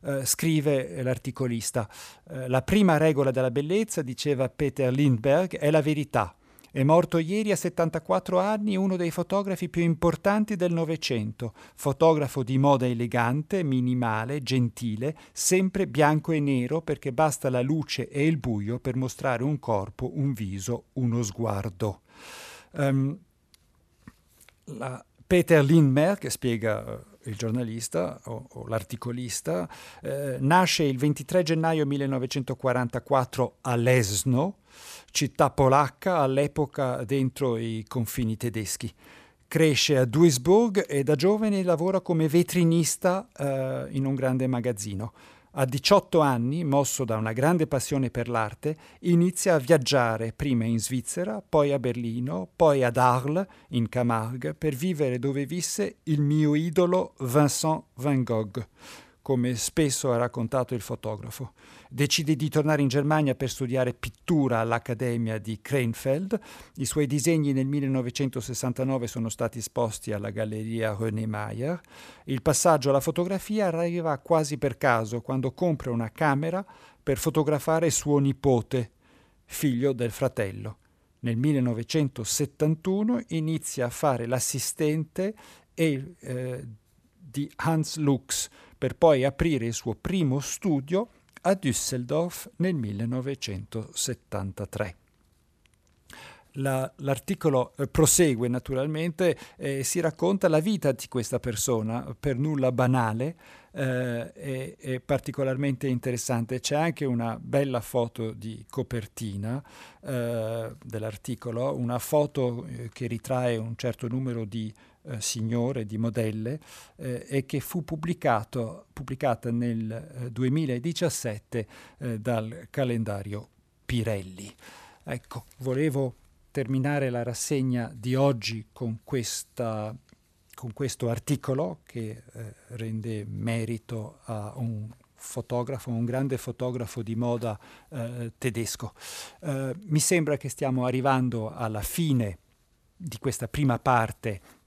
Eh, scrive l'articolista: eh, la prima regola della bellezza, diceva Peter Lindbergh, è la verità. È morto ieri a settantaquattro anni uno dei fotografi più importanti del Novecento, fotografo di moda elegante, minimale, gentile, sempre bianco e nero, perché basta la luce e il buio per mostrare un corpo, un viso, uno sguardo. Um, la Peter Lindbergh, spiega il giornalista o, o l'articolista, eh, nasce il ventitré gennaio millenovecentoquarantaquattro a Lesno, città polacca all'epoca dentro i confini tedeschi. Cresce a Duisburg e da giovane lavora come vetrinista eh, in un grande magazzino. A diciotto anni, mosso da una grande passione per l'arte, inizia a viaggiare prima in Svizzera, poi a Berlino, poi ad Arles, in Camargue, per vivere dove visse il mio idolo Vincent Van Gogh, come spesso ha raccontato il fotografo. Decide di tornare in Germania per studiare pittura all'Accademia di Krefeld. I suoi disegni nel millenovecentosessantanove sono stati esposti alla Galleria René Mayer. Il passaggio alla fotografia arriva quasi per caso, quando compra una camera per fotografare suo nipote, figlio del fratello. Nel millenovecentosettantuno inizia a fare l'assistente e, eh, di Hans Lux, per poi aprire il suo primo studio a Düsseldorf nel millenovecentosettantatré. La, l'articolo eh, prosegue naturalmente e eh, si racconta la vita di questa persona, per nulla banale eh, e, e particolarmente interessante. C'è anche una bella foto di copertina eh, dell'articolo, una foto eh, che ritrae un certo numero di Eh, signore, di modelle, eh, e che fu pubblicato, pubblicata nel eh, duemiladiciassette eh, dal calendario Pirelli. Ecco, volevo terminare la rassegna di oggi con, questa, con questo articolo che eh, rende merito a un fotografo, un grande fotografo di moda eh, tedesco. Eh, mi sembra che stiamo arrivando alla fine di questa prima parte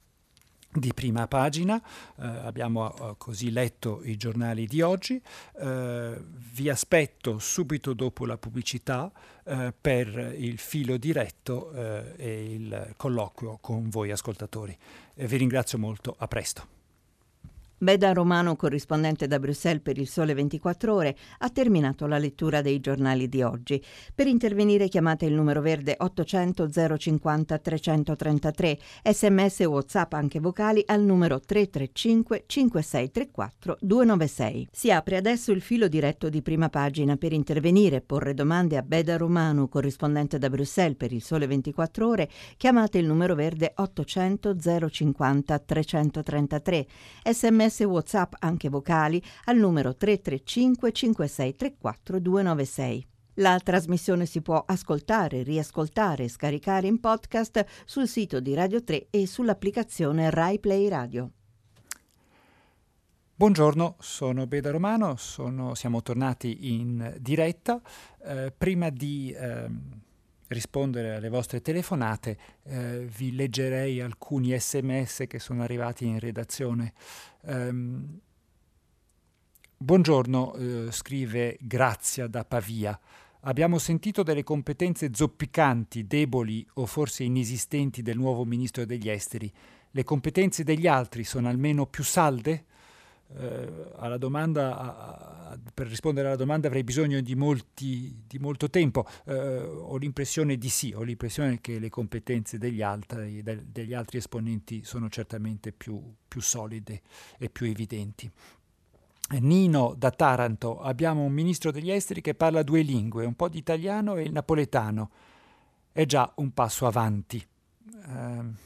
di Prima Pagina. Eh, abbiamo eh, così letto i giornali di oggi. Eh, vi aspetto subito dopo la pubblicità eh, per il filo diretto eh, e il colloquio con voi ascoltatori. Eh, vi ringrazio molto, a presto. Beda Romano, corrispondente da Bruxelles per Il Sole ventiquattro Ore, ha terminato la lettura dei giornali di oggi. Per intervenire chiamate il numero verde ottocento zero cinquanta trecentotrentatré, sms o WhatsApp anche vocali al numero tre tre cinque cinque sei tre quattro due nove sei. Si apre adesso il filo diretto di Prima Pagina. Per intervenire e porre domande a Beda Romano, corrispondente da Bruxelles per Il Sole ventiquattro Ore, chiamate il numero verde ottocento zero cinquanta trecentotrentatré, sms e WhatsApp anche vocali al numero tre tre cinque cinque sei tre quattro due nove sei. La trasmissione si può ascoltare, riascoltare e scaricare in podcast sul sito di Radio tre e sull'applicazione RAI Play Radio. Buongiorno, sono Beda Romano, sono, siamo tornati in diretta. Eh, prima di eh, rispondere alle vostre telefonate, eh, vi leggerei alcuni sms che sono arrivati in redazione. Um, buongiorno, eh, scrive Grazia da Pavia. Abbiamo sentito delle competenze zoppicanti, deboli o forse inesistenti del nuovo ministro degli esteri. Le competenze degli altri sono almeno più salde? Eh, alla domanda, a, a, per rispondere alla domanda avrei bisogno di, molti, di molto tempo. Eh, ho l'impressione di sì, ho l'impressione che le competenze degli altri, de, degli altri esponenti sono certamente più, più solide e più evidenti. Nino da Taranto: abbiamo un ministro degli esteri che parla due lingue, un po' di italiano e il napoletano. È già un passo avanti. Eh,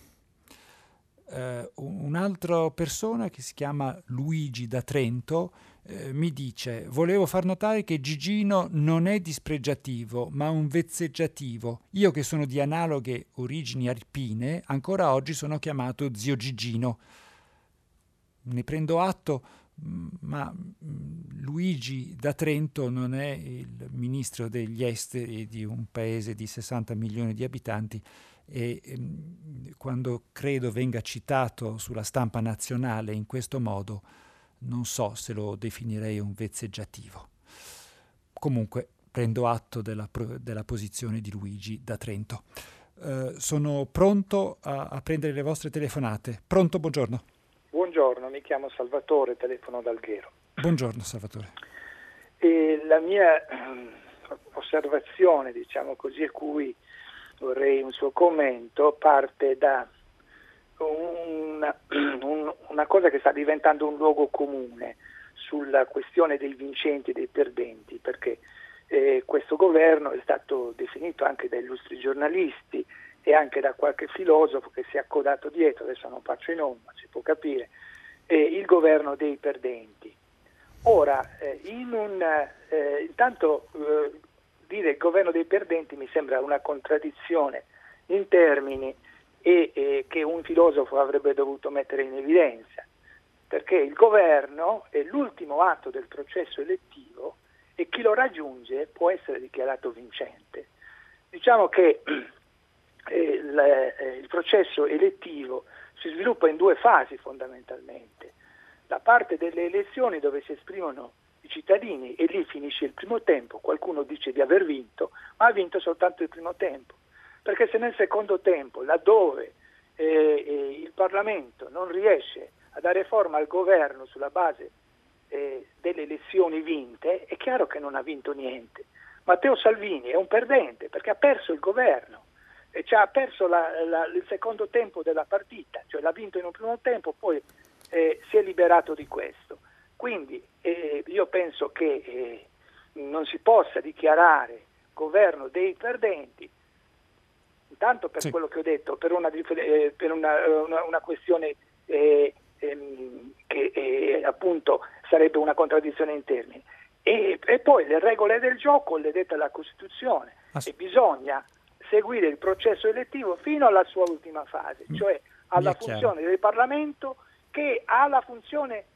Eh, un'altra persona che si chiama Luigi da Trento eh, mi dice: volevo far notare che Gigino non è dispregiativo ma un vezzeggiativo. Io che sono di analoghe origini alpine ancora oggi sono chiamato zio Gigino. Ne prendo atto, ma Luigi da Trento non è il ministro degli esteri di un paese di sessanta milioni di abitanti, e ehm, quando credo venga citato sulla stampa nazionale in questo modo non so se lo definirei un vezzeggiativo. Comunque prendo atto della, della posizione di Luigi da Trento. Eh, sono pronto a, a prendere le vostre telefonate. Pronto, buongiorno. Buongiorno, mi chiamo Salvatore, telefono da Alghero. Buongiorno Salvatore. E la mia ehm, osservazione, diciamo così, è cui vorrei un suo commento, parte da una, un, una cosa che sta diventando un luogo comune sulla questione dei vincenti e dei perdenti, perché eh, questo governo è stato definito anche da illustri giornalisti e anche da qualche filosofo che si è accodato dietro, adesso non faccio i nomi, ma si può capire, eh, il governo dei perdenti. Ora, eh, in un, eh, intanto... Eh, dire il governo dei perdenti mi sembra una contraddizione in termini e, e che un filosofo avrebbe dovuto mettere in evidenza, perché il governo è l'ultimo atto del processo elettivo e chi lo raggiunge può essere dichiarato vincente. Diciamo che eh, la, eh, il processo elettivo si sviluppa in due fasi fondamentalmente: la parte delle elezioni dove si esprimono cittadini e lì finisce il primo tempo, qualcuno dice di aver vinto, ma ha vinto soltanto il primo tempo, perché se nel secondo tempo, laddove eh, eh, il Parlamento non riesce a dare forma al governo sulla base eh, delle elezioni vinte, è chiaro che non ha vinto niente. Matteo Salvini è un perdente perché ha perso il governo e cioè ha perso la, la, il secondo tempo della partita, cioè l'ha vinto in un primo tempo, poi eh, si è liberato di questo. Quindi eh, io penso che eh, non si possa dichiarare governo dei perdenti, intanto per sì. quello che ho detto, per una, eh, per una, una, una questione eh, ehm, che eh, appunto sarebbe una contraddizione in termini. E, e poi le regole del gioco le detta la Costituzione As- e bisogna seguire il processo elettivo fino alla sua ultima fase, mm. cioè alla funzione del Parlamento che ha la funzione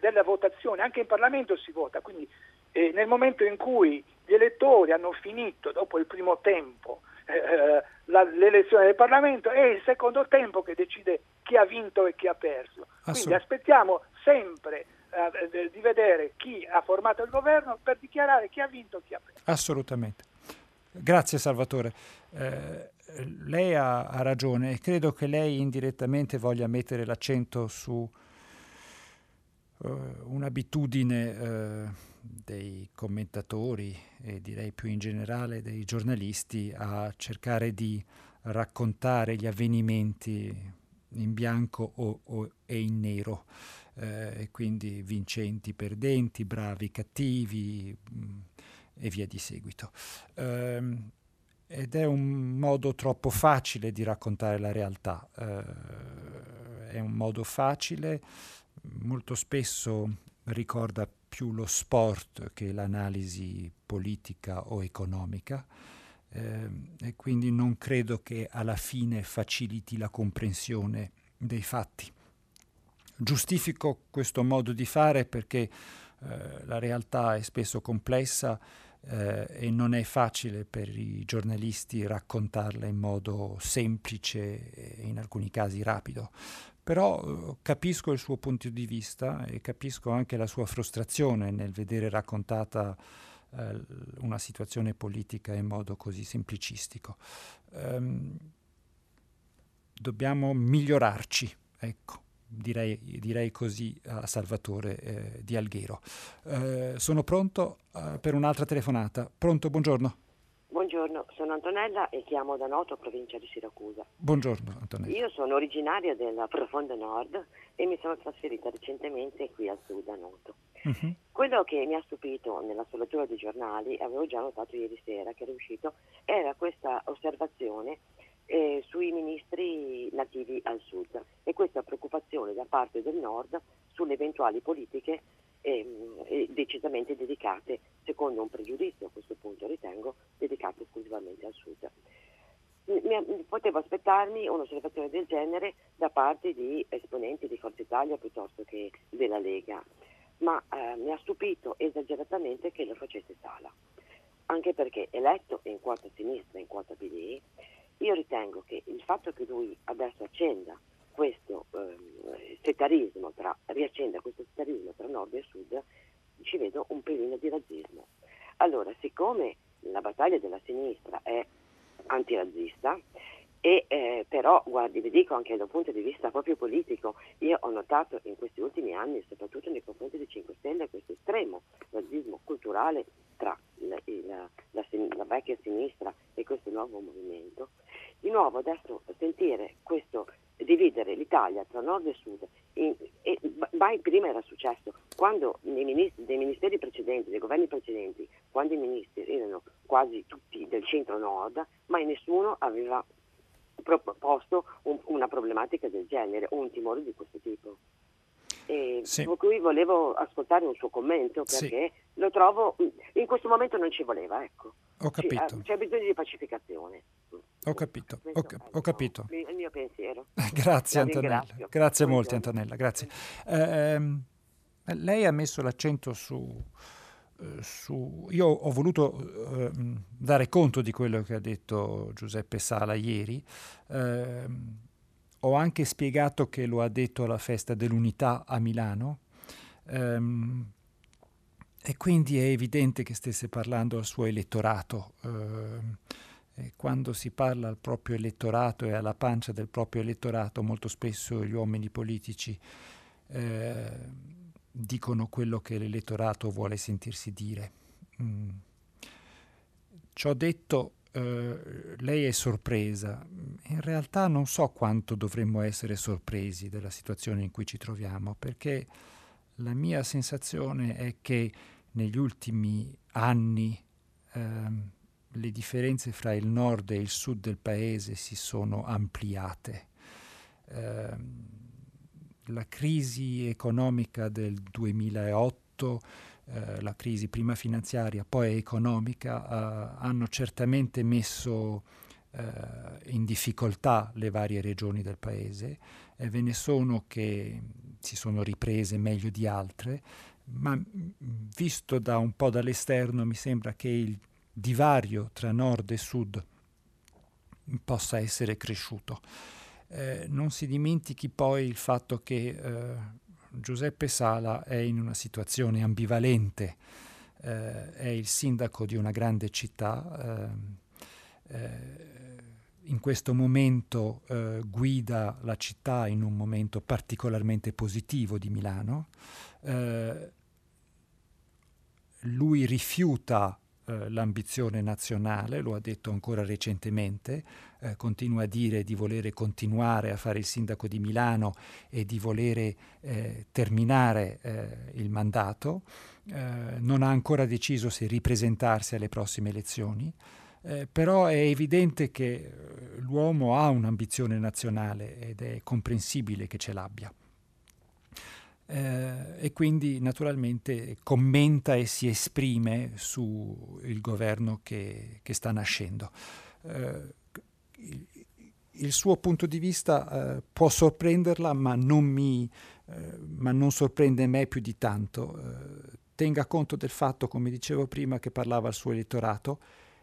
della votazione. Anche in Parlamento si vota, quindi eh, nel momento in cui gli elettori hanno finito dopo il primo tempo eh, la, l'elezione del Parlamento, è il secondo tempo che decide chi ha vinto e chi ha perso. Quindi aspettiamo sempre eh, di vedere chi ha formato il governo per dichiarare chi ha vinto e chi ha perso. Assolutamente. Grazie Salvatore. Eh... Lei ha, ha ragione e credo che lei indirettamente voglia mettere l'accento su Uh, un'abitudine uh, dei commentatori e direi più in generale dei giornalisti a cercare di raccontare gli avvenimenti in bianco o, o, e in nero, uh, e quindi vincenti, perdenti, bravi, cattivi mh, e via di seguito. Uh, ed è un modo troppo facile di raccontare la realtà, uh, è un modo facile, molto spesso ricorda più lo sport che l'analisi politica o economica, eh, e quindi non credo che alla fine faciliti la comprensione dei fatti. Giustifico questo modo di fare perché eh, la realtà è spesso complessa eh, e non è facile per i giornalisti raccontarla in modo semplice e in alcuni casi rapido. Però capisco il suo punto di vista e capisco anche la sua frustrazione nel vedere raccontata eh, una situazione politica in modo così semplicistico. Um, dobbiamo migliorarci, ecco, direi, direi così a Salvatore eh, di Alghero. Eh, sono pronto eh, per un'altra telefonata. Pronto, buongiorno. Buongiorno, sono Antonella e chiamo da Noto, provincia di Siracusa. Buongiorno Antonella. Io sono originaria del profondo nord e mi sono trasferita recentemente qui al sud, a Noto. Uh-huh. Quello che mi ha stupito nella solatura dei giornali, avevo già notato ieri sera che era uscito, era questa osservazione eh, sui ministri nativi al sud, e questa preoccupazione da parte del nord sulle eventuali politiche eh, decisamente dedicate, secondo un pregiudizio a questo punto ritengo, dedicate esclusivamente al sud. Mi, potevo aspettarmi un'osservazione del genere da parte di esponenti di Forza Italia piuttosto che della Lega, ma eh, mi ha stupito esageratamente che lo facesse Sala, anche perché eletto in quota sinistra, in quota P D, io ritengo che il fatto che lui adesso accenda questo eh, settarismo tra riaccenda questo settarismo tra nord e sud, ci vedo un pelino di razzismo. Allora, siccome la battaglia della sinistra è antirazzista, e eh, però guardi, vi dico anche da un punto di vista proprio politico, io ho notato in questi ultimi anni, soprattutto nei confronti dei cinque Stelle, questo estremo razzismo culturale tra la, la, la, la vecchia sinistra e questo nuovo movimento. Di nuovo adesso sentire questo dividere l'Italia tra nord e sud, in, e, mai prima era successo, quando nei ministeri, dei ministeri precedenti, dei governi precedenti, quando i ministri erano quasi tutti del centro-nord, mai nessuno aveva proposto un, una problematica del genere o un timore di questo tipo. E sì. Per cui volevo ascoltare un suo commento, perché sì. Lo trovo, in questo momento non ci voleva, ecco. Ho capito. C'è bisogno di pacificazione. Ho capito, ho, ho capito. Il mio pensiero. Grazie Antonella, grazie molto Antonella, grazie. Eh, lei ha messo l'accento su, su... Io ho voluto eh, dare conto di quello che ha detto Giuseppe Sala ieri. Eh, ho anche spiegato che lo ha detto alla Festa dell'Unità a Milano. Eh, e quindi è evidente che stesse parlando al suo elettorato. Eh, Quando si parla al proprio elettorato e alla pancia del proprio elettorato, molto spesso gli uomini politici eh, dicono quello che l'elettorato vuole sentirsi dire. Mm. Ciò detto, eh, lei è sorpresa. In realtà non so quanto dovremmo essere sorpresi della situazione in cui ci troviamo, perché la mia sensazione è che negli ultimi anni... Ehm, le differenze fra il nord e il sud del paese si sono ampliate. Eh, la crisi economica del duemilaotto, eh, la crisi prima finanziaria, poi economica, eh, hanno certamente messo eh, in difficoltà le varie regioni del paese. Eh, ve ne sono che si sono riprese meglio di altre, ma visto da un po' dall'esterno mi sembra che il divario tra nord e sud possa essere cresciuto. Eh, non si dimentichi poi il fatto che eh, Giuseppe Sala è in una situazione ambivalente, eh, è il sindaco di una grande città, eh, eh, in questo momento eh, guida la città in un momento particolarmente positivo di Milano, eh, lui rifiuta l'ambizione nazionale, lo ha detto ancora recentemente, eh, continua a dire di volere continuare a fare il sindaco di Milano e di volere eh, terminare eh, il mandato, eh, non ha ancora deciso se ripresentarsi alle prossime elezioni, eh, però è evidente che l'uomo ha un'ambizione nazionale ed è comprensibile che ce l'abbia. Eh, e quindi naturalmente commenta e si esprime sul governo che, che sta nascendo. Eh, il, il suo punto di vista eh, può sorprenderla, ma non, mi, eh, ma non sorprende me più di tanto. Eh, tenga conto del fatto, come dicevo prima, che parlava al suo elettorato,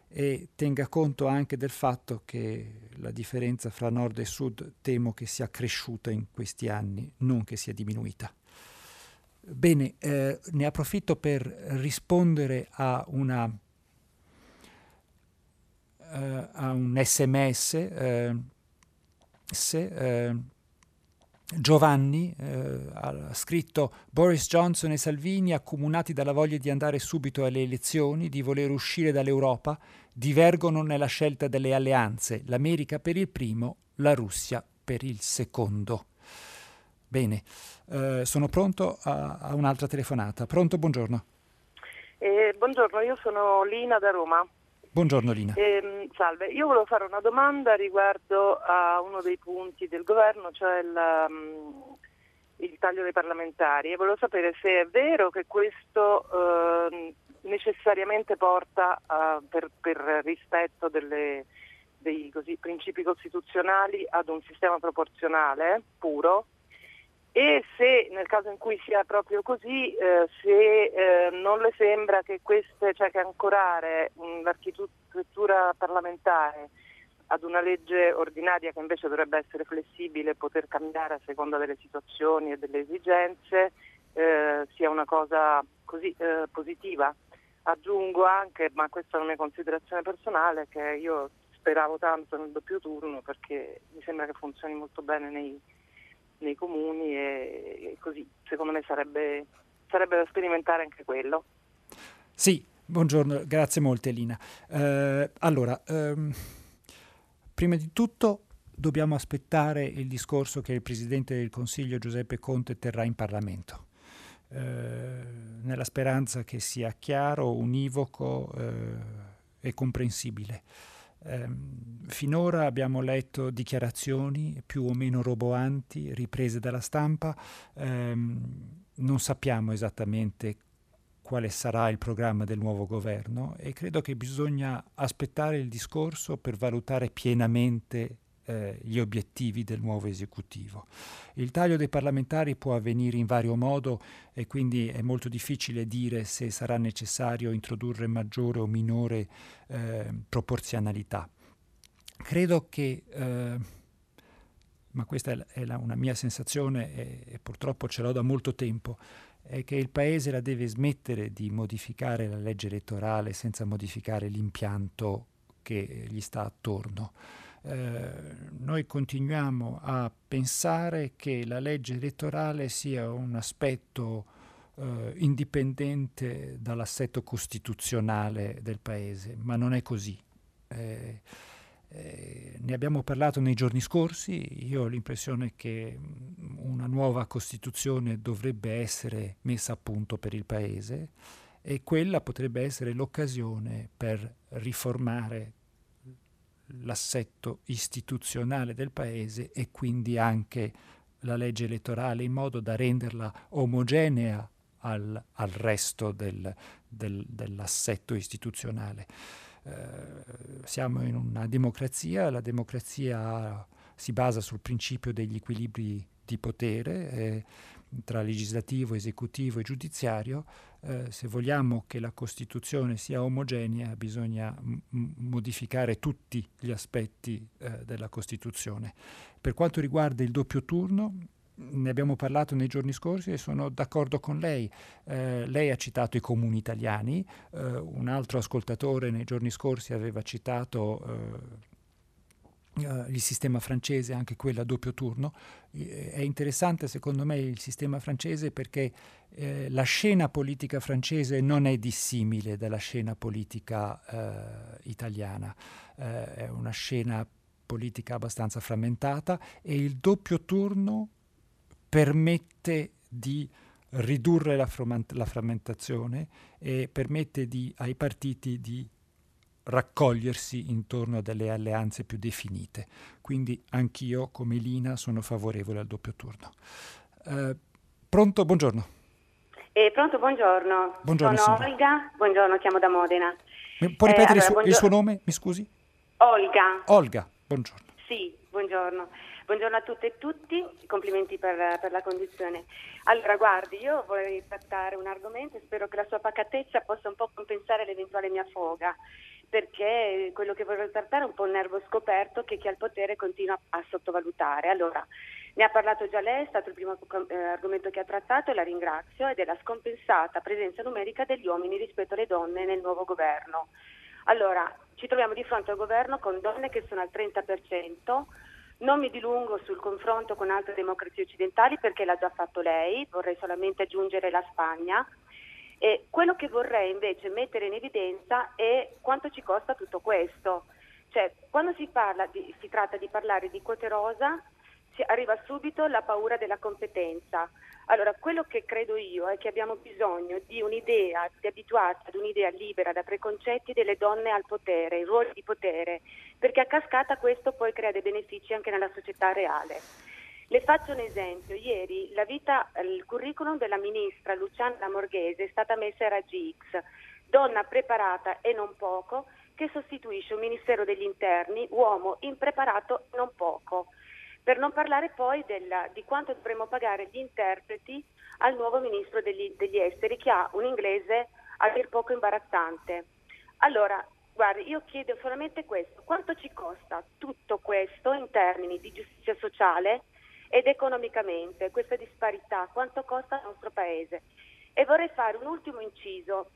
e tenga conto anche del fatto che la differenza fra nord e sud temo che sia cresciuta in questi anni, non che sia diminuita. Bene, eh, ne approfitto per rispondere a, una, eh, a un sms. Eh, se, eh, Giovanni eh, ha scritto: Boris Johnson e Salvini, accomunati dalla voglia di andare subito alle elezioni, di voler uscire dall'Europa, divergono nella scelta delle alleanze, l'America per il primo, la Russia per il secondo. Bene, eh, sono pronto a, a un'altra telefonata. Pronto, buongiorno. Eh, buongiorno, io sono Lina da Roma. Buongiorno Lina. Eh, salve, io volevo fare una domanda riguardo a uno dei punti del governo, cioè la, il taglio dei parlamentari, e volevo sapere se è vero che questo eh, necessariamente porta a, per, per rispetto delle, dei così, principi costituzionali ad un sistema proporzionale puro, e se nel caso in cui sia proprio così, eh, se eh, non le sembra che queste, cioè che ancorare mh, l'architettura parlamentare ad una legge ordinaria, che invece dovrebbe essere flessibile e poter cambiare a seconda delle situazioni e delle esigenze, eh, sia una cosa così eh, positiva. Aggiungo anche, ma questa è una mia considerazione personale, che io speravo tanto nel doppio turno, perché mi sembra che funzioni molto bene nei nei comuni, e così secondo me sarebbe, sarebbe da sperimentare anche quello. Sì, buongiorno, grazie molte Lina. Eh, allora, ehm, prima di tutto dobbiamo aspettare il discorso che il Presidente del Consiglio Giuseppe Conte terrà in Parlamento, eh, nella speranza che sia chiaro, univoco eh, e comprensibile. Um, finora abbiamo letto dichiarazioni più o meno roboanti riprese dalla stampa, um, non sappiamo esattamente quale sarà il programma del nuovo governo, e credo che bisogna aspettare il discorso per valutare pienamente eh, gli obiettivi del nuovo esecutivo. Il taglio dei parlamentari può avvenire in vario modo, e quindi è molto difficile dire se sarà necessario introdurre maggiore o minore eh, proporzionalità. Credo che, eh, ma questa è, la, è la, una mia sensazione, e, e purtroppo ce l'ho da molto tempo, è che il Paese la deve smettere di modificare la legge elettorale senza modificare l'impianto che gli sta attorno. Eh, noi continuiamo a pensare che la legge elettorale sia un aspetto eh, indipendente dall'assetto costituzionale del Paese, ma non è così. Eh, eh, ne abbiamo parlato nei giorni scorsi, io ho l'impressione che una nuova Costituzione dovrebbe essere messa a punto per il Paese, e quella potrebbe essere l'occasione per riformare l'assetto istituzionale del Paese, e quindi anche la legge elettorale, in modo da renderla omogenea al, al resto del, del, dell'assetto istituzionale. Eh, siamo in una democrazia, la democrazia si basa sul principio degli equilibri di potere eh, tra legislativo, esecutivo e giudiziario. Eh, se vogliamo che la Costituzione sia omogenea, bisogna m- modificare tutti gli aspetti eh, della Costituzione. Per quanto riguarda il doppio turno, ne abbiamo parlato nei giorni scorsi e sono d'accordo con lei. Eh, lei ha citato i comuni italiani, eh, un altro ascoltatore nei giorni scorsi aveva citato eh, il sistema francese, anche quello a doppio turno. È interessante secondo me il sistema francese, perché eh, la scena politica francese non è dissimile dalla scena politica eh, italiana, eh, è una scena politica abbastanza frammentata, e il doppio turno permette di ridurre la, frament- la frammentazione e permette di, ai partiti di raccogliersi intorno a delle alleanze più definite. Quindi anch'io, come Lina, sono favorevole al doppio turno. Eh, pronto, buongiorno. Eh, pronto, buongiorno. Buongiorno, sono signora Olga, buongiorno, chiamo da Modena. Mi può ripetere eh, allora, il, su- buongior- il suo nome, mi scusi? Olga. Olga, buongiorno. Sì, buongiorno. Buongiorno a tutte e tutti, complimenti per, per la conduzione. Allora, guardi, io vorrei trattare un argomento e spero che la sua pacatezza possa un po' compensare l'eventuale mia foga, perché quello che vorrei trattare è un po' il nervo scoperto che chi ha il potere continua a sottovalutare. Allora, ne ha parlato già lei, è stato il primo eh, argomento che ha trattato, e la ringrazio, ed è la scompensata presenza numerica degli uomini rispetto alle donne nel nuovo governo. Allora, ci troviamo di fronte a un governo con donne che sono al trenta per cento, non mi dilungo sul confronto con altre democrazie occidentali perché l'ha già fatto lei, vorrei solamente aggiungere la Spagna. E quello che vorrei invece mettere in evidenza è quanto ci costa tutto questo. Cioè, quando si parla di, si tratta di parlare di quote rosa, si arriva subito la paura della competenza. Allora, quello che credo io è che abbiamo bisogno di un'idea, di abituarsi ad un'idea libera da preconcetti delle donne al potere, i ruoli di potere, perché a cascata questo poi crea dei benefici anche nella società reale. Le faccio un esempio, ieri la vita, il curriculum della ministra Luciana Lamorghese è stata messa ai raggi X, donna preparata e non poco, che sostituisce un ministero degli interni, uomo impreparato e non poco. Per non parlare poi della, di quanto dovremmo pagare gli interpreti al nuovo ministro degli, degli esteri, che ha un inglese a dir poco imbarazzante. Allora, guardi, io chiedo solamente questo: quanto ci costa tutto questo in termini di giustizia sociale ed economicamente, questa disparità, quanto costa il nostro Paese? E vorrei fare un ultimo inciso.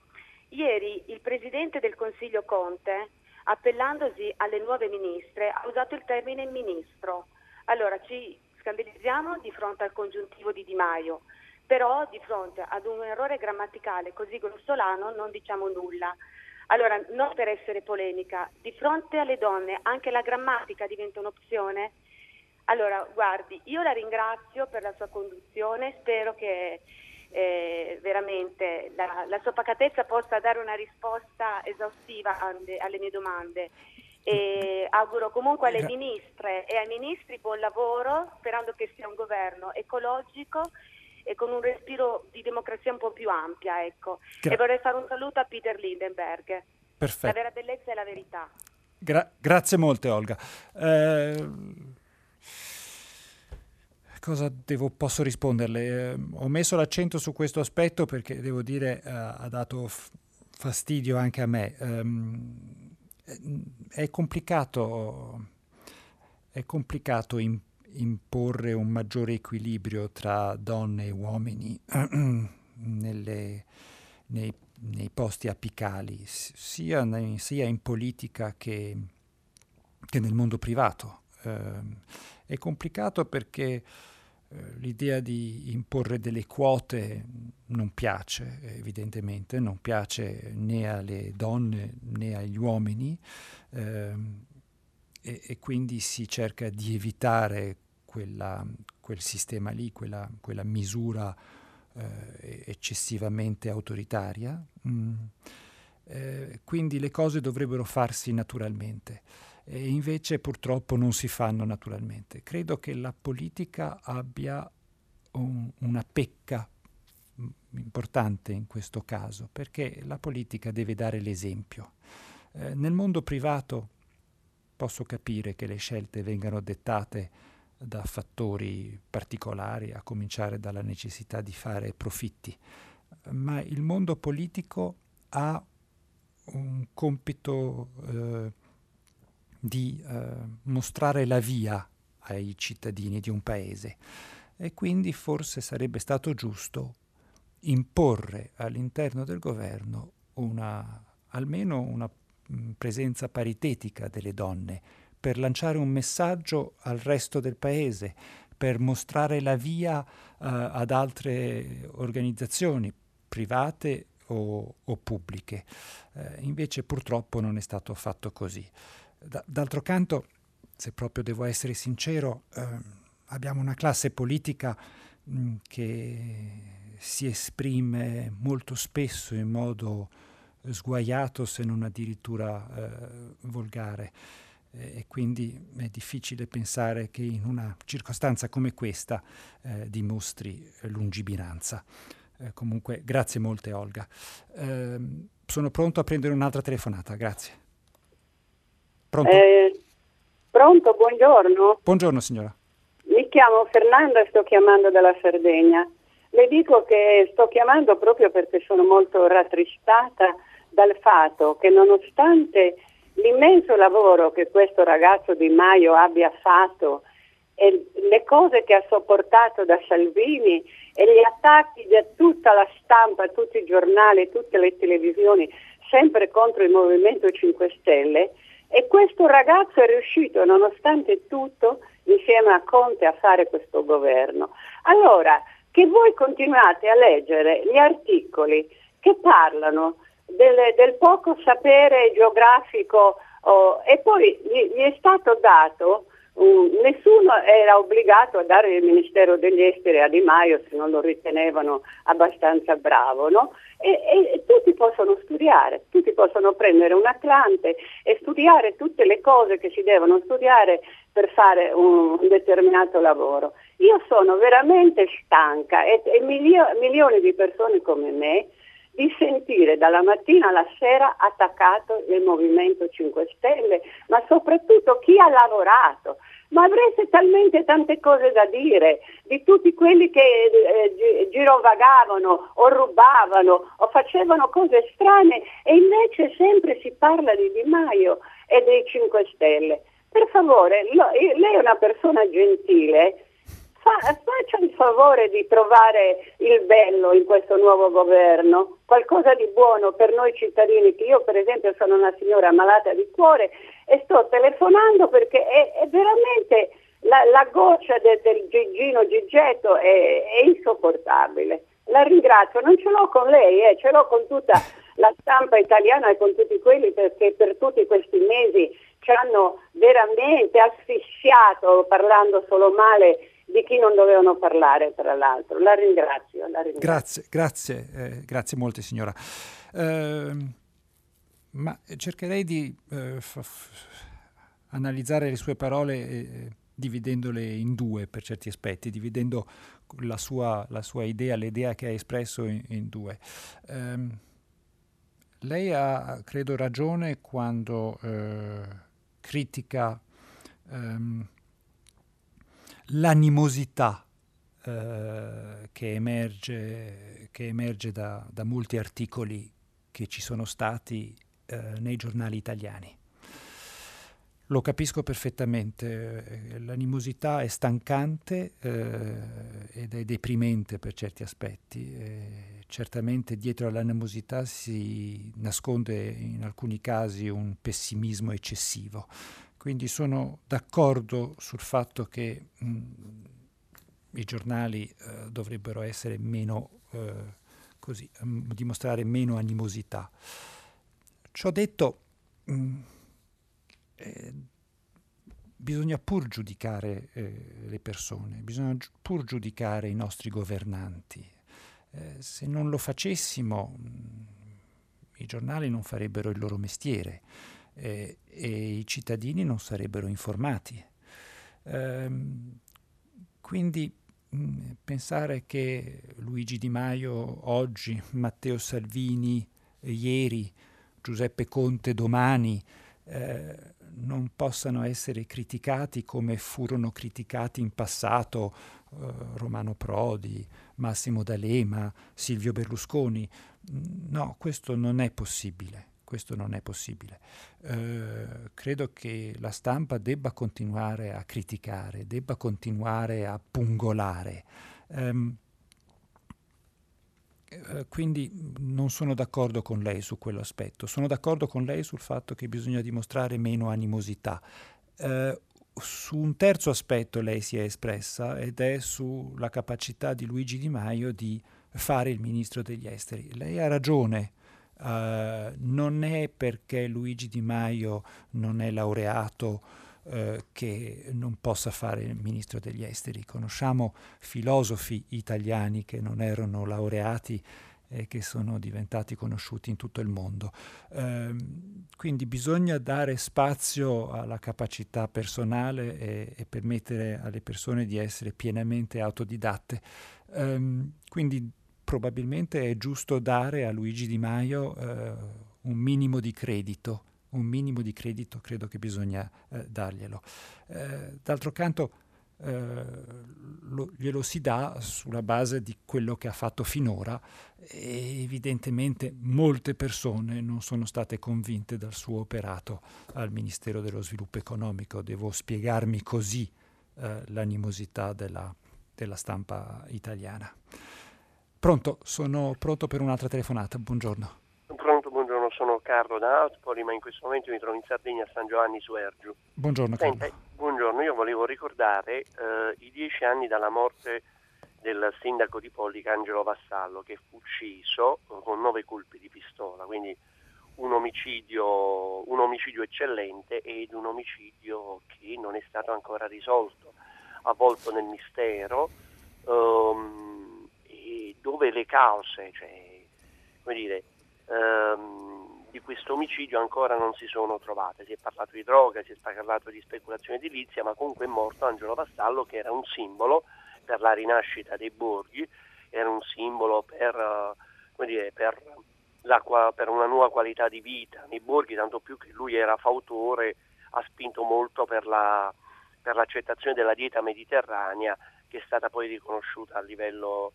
Ieri il Presidente del Consiglio Conte, appellandosi alle nuove ministre, ha usato il termine ministro. Allora, ci scandalizziamo di fronte al congiuntivo di Di Maio, però di fronte ad un errore grammaticale così grossolano non diciamo nulla. Allora, non per essere polemica, di fronte alle donne anche la grammatica diventa un'opzione? Allora, guardi, io la ringrazio per la sua conduzione, spero che eh, veramente la, la sua pacatezza possa dare una risposta esaustiva alle, alle mie domande. E auguro comunque alle ministre e ai ministri buon lavoro, sperando che sia un governo ecologico e con un respiro di democrazia un po' più ampia, ecco. Gra- e vorrei fare un saluto a Peter Lindenberg. Perfetto. La vera bellezza è la verità. Gra- grazie molte, Olga. Eh, cosa devo, posso risponderle? Eh, ho messo l'accento su questo aspetto perché devo dire eh, ha dato f- fastidio anche a me. Eh, È complicato, è complicato in, imporre un maggiore equilibrio tra donne e uomini nelle, nei, nei posti apicali, sia, nei, sia in politica che, che nel mondo privato. Eh, è complicato perché eh, l'idea di imporre delle quote non piace, evidentemente, non piace né alle donne né agli uomini ehm, e, e quindi si cerca di evitare quella, quel sistema lì, quella, quella misura eh, eccessivamente autoritaria. Mm. Eh, quindi le cose dovrebbero farsi naturalmente e invece purtroppo non si fanno naturalmente. Credo che la politica abbia un, una pecca importante in questo caso, perché la politica deve dare l'esempio. Eh, nel mondo privato posso capire che le scelte vengano dettate da fattori particolari, a cominciare dalla necessità di fare profitti, ma il mondo politico ha un compito eh, di eh, mostrare la via ai cittadini di un paese, e quindi forse sarebbe stato giusto imporre all'interno del governo una, almeno una presenza paritetica delle donne, per lanciare un messaggio al resto del paese, per mostrare la via uh, ad altre organizzazioni private o, o pubbliche. Uh, invece purtroppo non è stato fatto così. D- d'altro canto, se proprio devo essere sincero, uh, abbiamo una classe politica mh, che si esprime molto spesso in modo sguaiato, se non addirittura eh, volgare, e, e quindi è difficile pensare che in una circostanza come questa eh, dimostri lungimiranza. Eh, comunque grazie molte, Olga. Eh, sono pronto a prendere un'altra telefonata, grazie. Pronto? Eh, pronto, buongiorno. Buongiorno signora. Mi chiamo Fernanda e sto chiamando dalla Sardegna. Le dico che sto chiamando proprio perché sono molto rattristata dal fatto che, nonostante l'immenso lavoro che questo ragazzo Di Maio abbia fatto e le cose che ha sopportato da Salvini e gli attacchi da tutta la stampa, tutti i giornali, tutte le televisioni, sempre contro il Movimento cinque Stelle, e questo ragazzo è riuscito, nonostante tutto, insieme a Conte, a fare questo governo. Allora, che voi continuate a leggere gli articoli che parlano del, del poco sapere geografico oh, e poi gli, gli è stato dato Nessuno era obbligato a dare il Ministero degli Esteri a Di Maio se non lo ritenevano abbastanza bravo, no? E, e, e tutti possono studiare, tutti possono prendere un atlante e studiare tutte le cose che si devono studiare per fare un, un determinato lavoro. Io sono veramente stanca e, e milio, milioni di persone come me di sentire dalla mattina alla sera attaccato il Movimento cinque Stelle, ma soprattutto chi ha lavorato. Ma avreste talmente tante cose da dire di tutti quelli che eh, girovagavano o rubavano o facevano cose strane, e invece sempre si parla di Di Maio e dei cinque Stelle. Per favore, lo, lei è una persona gentile, faccia il favore di trovare il bello in questo nuovo governo, qualcosa di buono per noi cittadini, che io per esempio sono una signora malata di cuore e sto telefonando perché è, è veramente la, la goccia de, del Gigino Gigetto è, è insopportabile. La ringrazio, non ce l'ho con lei, eh, ce l'ho con tutta la stampa italiana e con tutti quelli perché per tutti questi mesi ci hanno veramente asfissiato parlando solo male di chi non dovevano parlare, tra l'altro. La ringrazio. La ringrazio. Grazie, grazie, eh, grazie molte signora. Eh, ma cercherei di eh, f- f- analizzare le sue parole eh, dividendole in due per certi aspetti, dividendo la sua, la sua idea, l'idea che ha espresso in, in due. Eh, lei ha, credo, ragione quando eh, critica... Ehm, l'animosità eh, che emerge, che emerge da, da molti articoli che ci sono stati eh, nei giornali italiani. Lo capisco perfettamente, l'animosità è stancante eh, ed è deprimente per certi aspetti. Eh, certamente dietro all'animosità si nasconde in alcuni casi un pessimismo eccessivo. Quindi sono d'accordo sul fatto che mh, i giornali eh, dovrebbero essere meno, eh, così, mh, dimostrare meno animosità. Ciò detto, mh, eh, bisogna pur giudicare eh, le persone, bisogna gi- pur giudicare i nostri governanti. Eh, se non lo facessimo, mh, i giornali non farebbero il loro mestiere. E, e i cittadini non sarebbero informati. Ehm, quindi mh, pensare che Luigi Di Maio oggi, Matteo Salvini eh, ieri, Giuseppe Conte domani, eh, non possano essere criticati come furono criticati in passato eh, Romano Prodi, Massimo D'Alema, Silvio Berlusconi, no, questo non è possibile. Questo non è possibile. Eh, credo che la stampa debba continuare a criticare, debba continuare a pungolare. Um, eh, quindi non sono d'accordo con lei su quell'aspetto. Sono d'accordo con lei sul fatto che bisogna dimostrare meno animosità. Eh, su un terzo aspetto lei si è espressa ed è sulla capacità di Luigi Di Maio di fare il ministro degli esteri. Lei ha ragione. Uh, non è perché Luigi Di Maio non è laureato uh, che non possa fare il ministro degli esteri. Conosciamo filosofi italiani che non erano laureati e che sono diventati conosciuti in tutto il mondo. Uh, quindi bisogna dare spazio alla capacità personale e, e permettere alle persone di essere pienamente autodidatte. Um, quindi probabilmente è giusto dare a Luigi Di Maio eh, un minimo di credito, un minimo di credito credo che bisogna eh, darglielo. Eh, d'altro canto eh, lo, glielo si dà sulla base di quello che ha fatto finora e evidentemente molte persone non sono state convinte dal suo operato al Ministero dello Sviluppo Economico. Devo spiegarmi così eh, l'animosità della, della stampa italiana. Pronto, sono pronto per un'altra telefonata, buongiorno. Pronto, buongiorno, sono Carlo da Napoli, ma in questo momento mi trovo in Sardegna a San Giovanni su Ergiu. Buongiorno Carlo. Senta, buongiorno, io volevo ricordare eh, i dieci anni dalla morte del sindaco di Pollica, Angelo Vassallo, che fu ucciso con nove colpi di pistola, quindi un omicidio, un omicidio eccellente ed un omicidio che non è stato ancora risolto, avvolto nel mistero, um, e dove le cause, cioè, come dire, um, di questo omicidio ancora non si sono trovate. Si è parlato di droga, si è parlato di speculazione edilizia, ma comunque è morto Angelo Vassallo, che era un simbolo per la rinascita dei borghi, era un simbolo per, come dire, per l'acqua, per una nuova qualità di vita nei borghi, tanto più che lui era fautore, ha spinto molto per la per l'accettazione della dieta mediterranea, che è stata poi riconosciuta a livello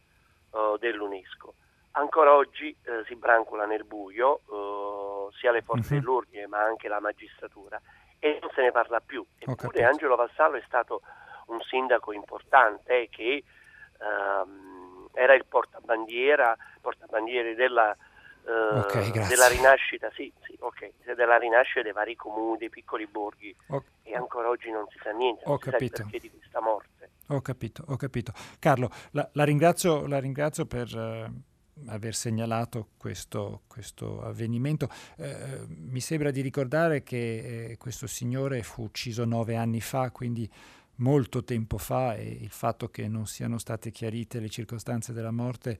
uh, dell'UNESCO. Ancora oggi uh, si brancola nel buio, uh, sia le forze uh-huh. dell'ordine ma anche la magistratura, e non se ne parla più. Eppure Angelo Vassallo è stato un sindaco importante che um, era il portabandiera, portabandiere della Uh, okay, della rinascita, sì, sì, ok, della rinascita dei vari comuni, dei piccoli borghi, oh, e ancora oggi non si sa niente, non si sa il perché di questa morte. Ho capito, ho capito. Carlo, la, la ringrazio, la ringrazio per uh, aver segnalato questo, questo avvenimento. Uh, mi sembra di ricordare che eh, questo signore fu ucciso nove anni fa, quindi molto tempo fa, e il fatto che non siano state chiarite le circostanze della morte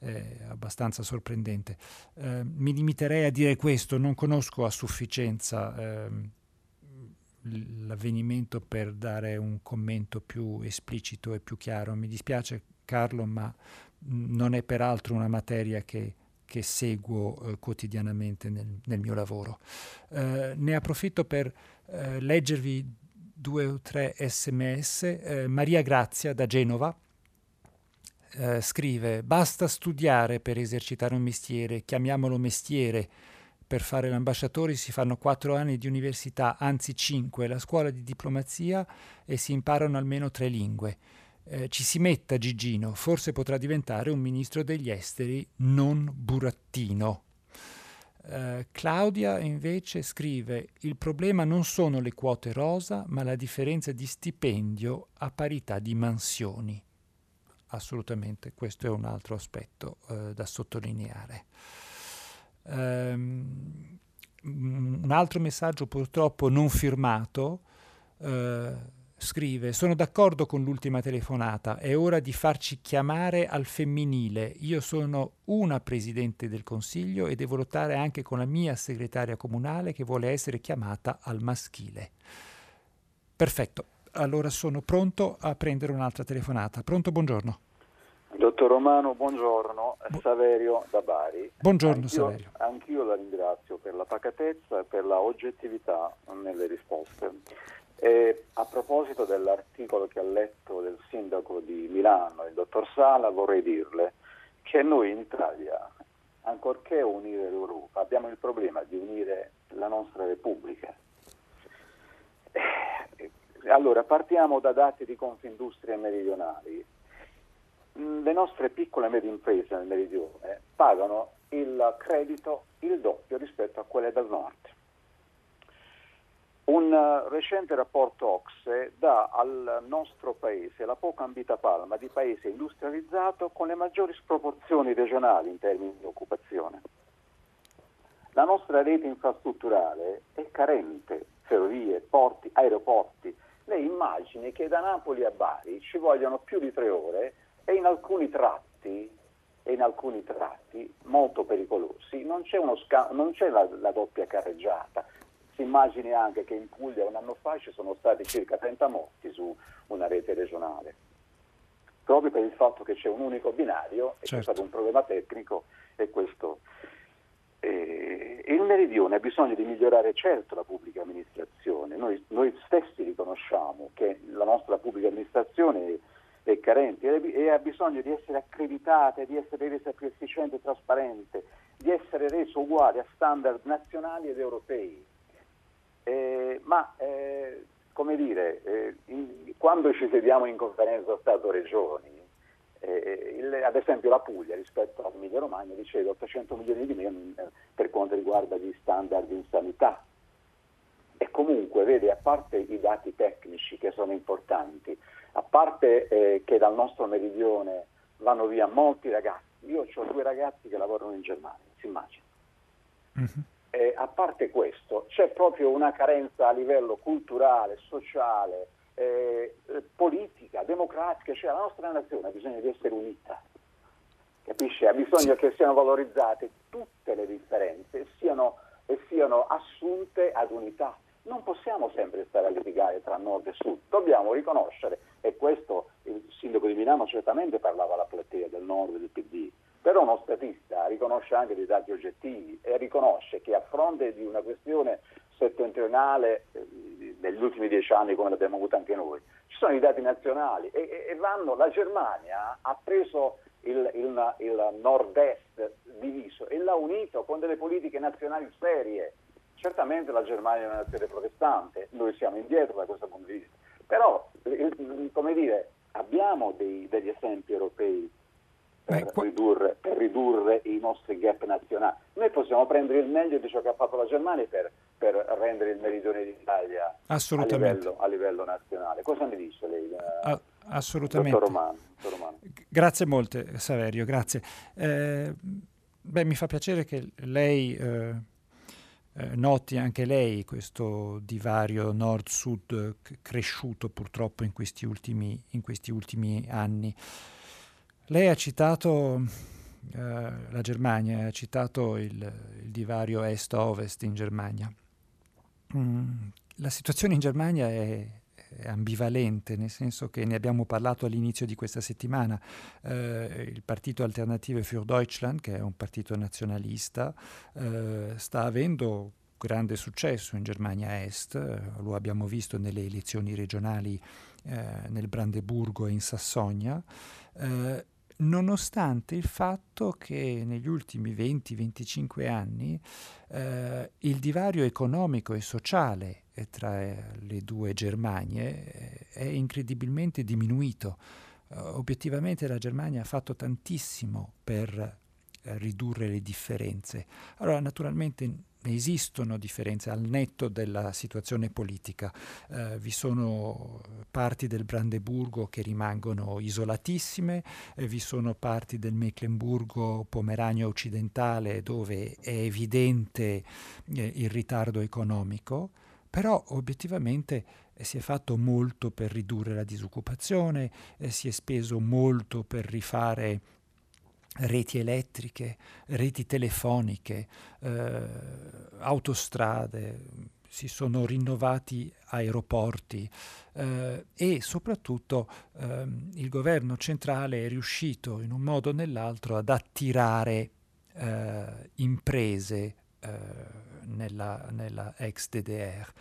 è abbastanza sorprendente. Eh, mi limiterei a dire questo: non conosco a sufficienza eh, l'avvenimento per dare un commento più esplicito e più chiaro. Mi dispiace, Carlo, ma non è peraltro una materia che, che seguo eh, quotidianamente nel, nel mio lavoro. Eh, ne approfitto per eh, leggervi due o tre sms. Eh, Maria Grazia da Genova Uh, scrive: basta studiare per esercitare un mestiere, chiamiamolo mestiere. Per fare l'ambasciatore si fanno quattro anni di università, anzi cinque, la scuola di diplomazia, e si imparano almeno tre lingue. Uh, ci si metta, Gigino, forse potrà diventare un ministro degli esteri non burattino. Uh, Claudia invece scrive: il problema non sono le quote rosa, ma la differenza di stipendio a parità di mansioni. Assolutamente, questo è un altro aspetto eh, da sottolineare. Um, un altro messaggio purtroppo non firmato eh, scrive: sono d'accordo con l'ultima telefonata, è ora di farci chiamare al femminile. Io sono una presidente del consiglio e devo lottare anche con la mia segretaria comunale, che vuole essere chiamata al maschile. Perfetto. Allora sono pronto a prendere un'altra telefonata. Pronto, buongiorno. Dottor Romano, buongiorno. Bu- Saverio da Bari. Buongiorno, anch'io, Saverio. Anch'io la ringrazio per la pacatezza e per la oggettività nelle risposte. E a proposito dell'articolo che ha letto del sindaco di Milano, il dottor Sala, vorrei dirle che noi in Italia, ancorché unire l'Europa, abbiamo il problema di unire la nostra Repubblica. Eh, Allora, partiamo da dati di Confindustria meridionali. Le nostre piccole e medie imprese nel meridione pagano il credito il doppio rispetto a quelle del nord. Un recente rapporto Ocse dà al nostro paese la poca ambita palma di paese industrializzato con le maggiori sproporzioni regionali in termini di occupazione. La nostra rete infrastrutturale è carente: ferrovie, porti, aeroporti. Lei immagini che da Napoli a Bari ci vogliono più di tre ore e in alcuni tratti, e in alcuni tratti molto pericolosi, non c'è, uno sca- non c'è la, la doppia carreggiata. Si immagini anche che in Puglia un anno fa ci sono stati circa trenta morti su una rete regionale, proprio per il fatto che c'è un unico binario, e certo, c'è stato un problema tecnico e questo... Eh, il meridione ha bisogno di migliorare, certo, la pubblica amministrazione. Noi, noi stessi riconosciamo che la nostra pubblica amministrazione è, è carente e, e ha bisogno di essere accreditata, di essere resa più efficiente e trasparente, di essere resa uguale a standard nazionali ed europei. Eh, ma, eh, come dire, eh, in, quando ci sediamo in conferenza Stato-Regioni, Eh, il, ad esempio la Puglia rispetto all'Emilia Romagna riceve ottocento milioni di meno eh, per quanto riguarda gli standard in sanità, e comunque vede, a parte i dati tecnici che sono importanti, a parte eh, che dal nostro meridione vanno via molti ragazzi. Io ho due ragazzi che lavorano in Germania, si immagina. Mm-hmm. eh, a parte questo, c'è proprio una carenza a livello culturale, sociale, eh, politica, democratica, cioè la nostra nazione ha bisogno di essere unita, capisci? Ha bisogno che siano valorizzate tutte le differenze e siano, e siano assunte ad unità. Non possiamo sempre stare a litigare tra nord e sud, dobbiamo riconoscere, e questo il sindaco di Milano certamente parlava alla platea del nord del P D, però uno statista riconosce anche dei dati oggettivi e riconosce che a fronte di una questione settentrionale eh, negli ultimi dieci anni, come l'abbiamo avuta anche noi, ci sono i dati nazionali e, e vanno, la Germania ha preso il, il, il nord-est diviso e l'ha unito con delle politiche nazionali serie. Certamente la Germania è una nazione protestante, noi siamo indietro da questo punto di vista, però come dire, abbiamo dei, degli esempi europei per, Beh, ridurre, per ridurre i nostri gap nazionali. Noi possiamo prendere il meglio di ciò che ha fatto la Germania per, per rendere il meridione d'Italia a livello, a livello nazionale. Cosa ne dice lei? Ah. Assolutamente. Dottor Romano, dottor Romano. Grazie molte, Saverio, grazie. Eh, beh, mi fa piacere che lei eh, noti anche lei questo divario nord-sud cresciuto purtroppo in questi ultimi, in questi ultimi anni. Lei ha citato eh, la Germania, ha citato il, il divario est-ovest in Germania. Mm, la situazione in Germania è ambivalente, nel senso che ne abbiamo parlato all'inizio di questa settimana. Eh, il partito Alternative für Deutschland, che è un partito nazionalista, eh, sta avendo grande successo in Germania Est, lo abbiamo visto nelle elezioni regionali eh, nel Brandeburgo e in Sassonia, eh, nonostante il fatto che negli ultimi venti venticinque anni eh, il divario economico e sociale tra le due Germanie è incredibilmente diminuito. Uh, obiettivamente la Germania ha fatto tantissimo per uh, ridurre le differenze. Allora, naturalmente esistono differenze al netto della situazione politica. Uh, vi sono parti del Brandeburgo che rimangono isolatissime, eh, vi sono parti del Meclemburgo Pomerania occidentale dove è evidente eh, il ritardo economico. Però obiettivamente eh, si è fatto molto per ridurre la disoccupazione, eh, si è speso molto per rifare reti elettriche, reti telefoniche, eh, autostrade, si sono rinnovati aeroporti eh, e soprattutto eh, il governo centrale è riuscito in un modo o nell'altro ad attirare eh, imprese Nella, nella ex D D R.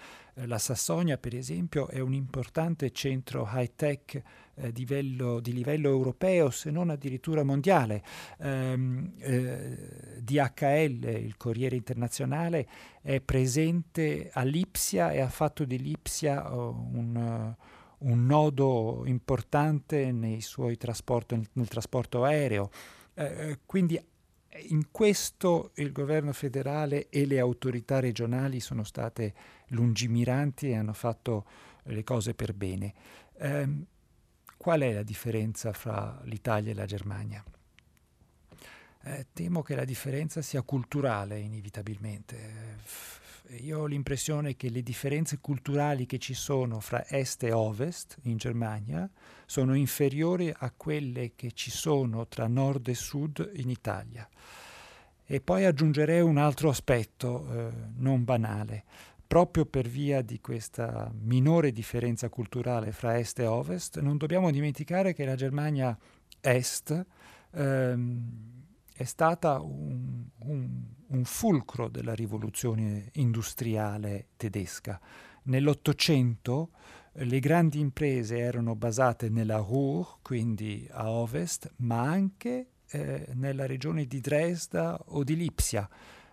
La Sassonia, per esempio, è un importante centro high-tech eh, di, livello, di livello europeo, se non addirittura mondiale. Um, eh, D H L, il Corriere Internazionale, è presente a Lipsia e ha fatto di Lipsia oh, un... Uh, un nodo importante nei suoi trasporto, nel, nel trasporto aereo. Eh, quindi in questo il governo federale e le autorità regionali sono state lungimiranti e hanno fatto le cose per bene. Ehm, qual è la differenza fra l'Italia e la Germania? Eh, temo che la differenza sia culturale, inevitabilmente. Io ho l'impressione che le differenze culturali che ci sono fra est e ovest in Germania sono inferiori a quelle che ci sono tra nord e sud in Italia. E poi aggiungerei un altro aspetto eh, non banale. Proprio per via di questa minore differenza culturale fra est e ovest, non dobbiamo dimenticare che la Germania est ehm, è stata un, un, un fulcro della rivoluzione industriale tedesca. Nell'Ottocento le grandi imprese erano basate nella Ruhr, quindi a ovest, ma anche eh, nella regione di Dresda o di Lipsia.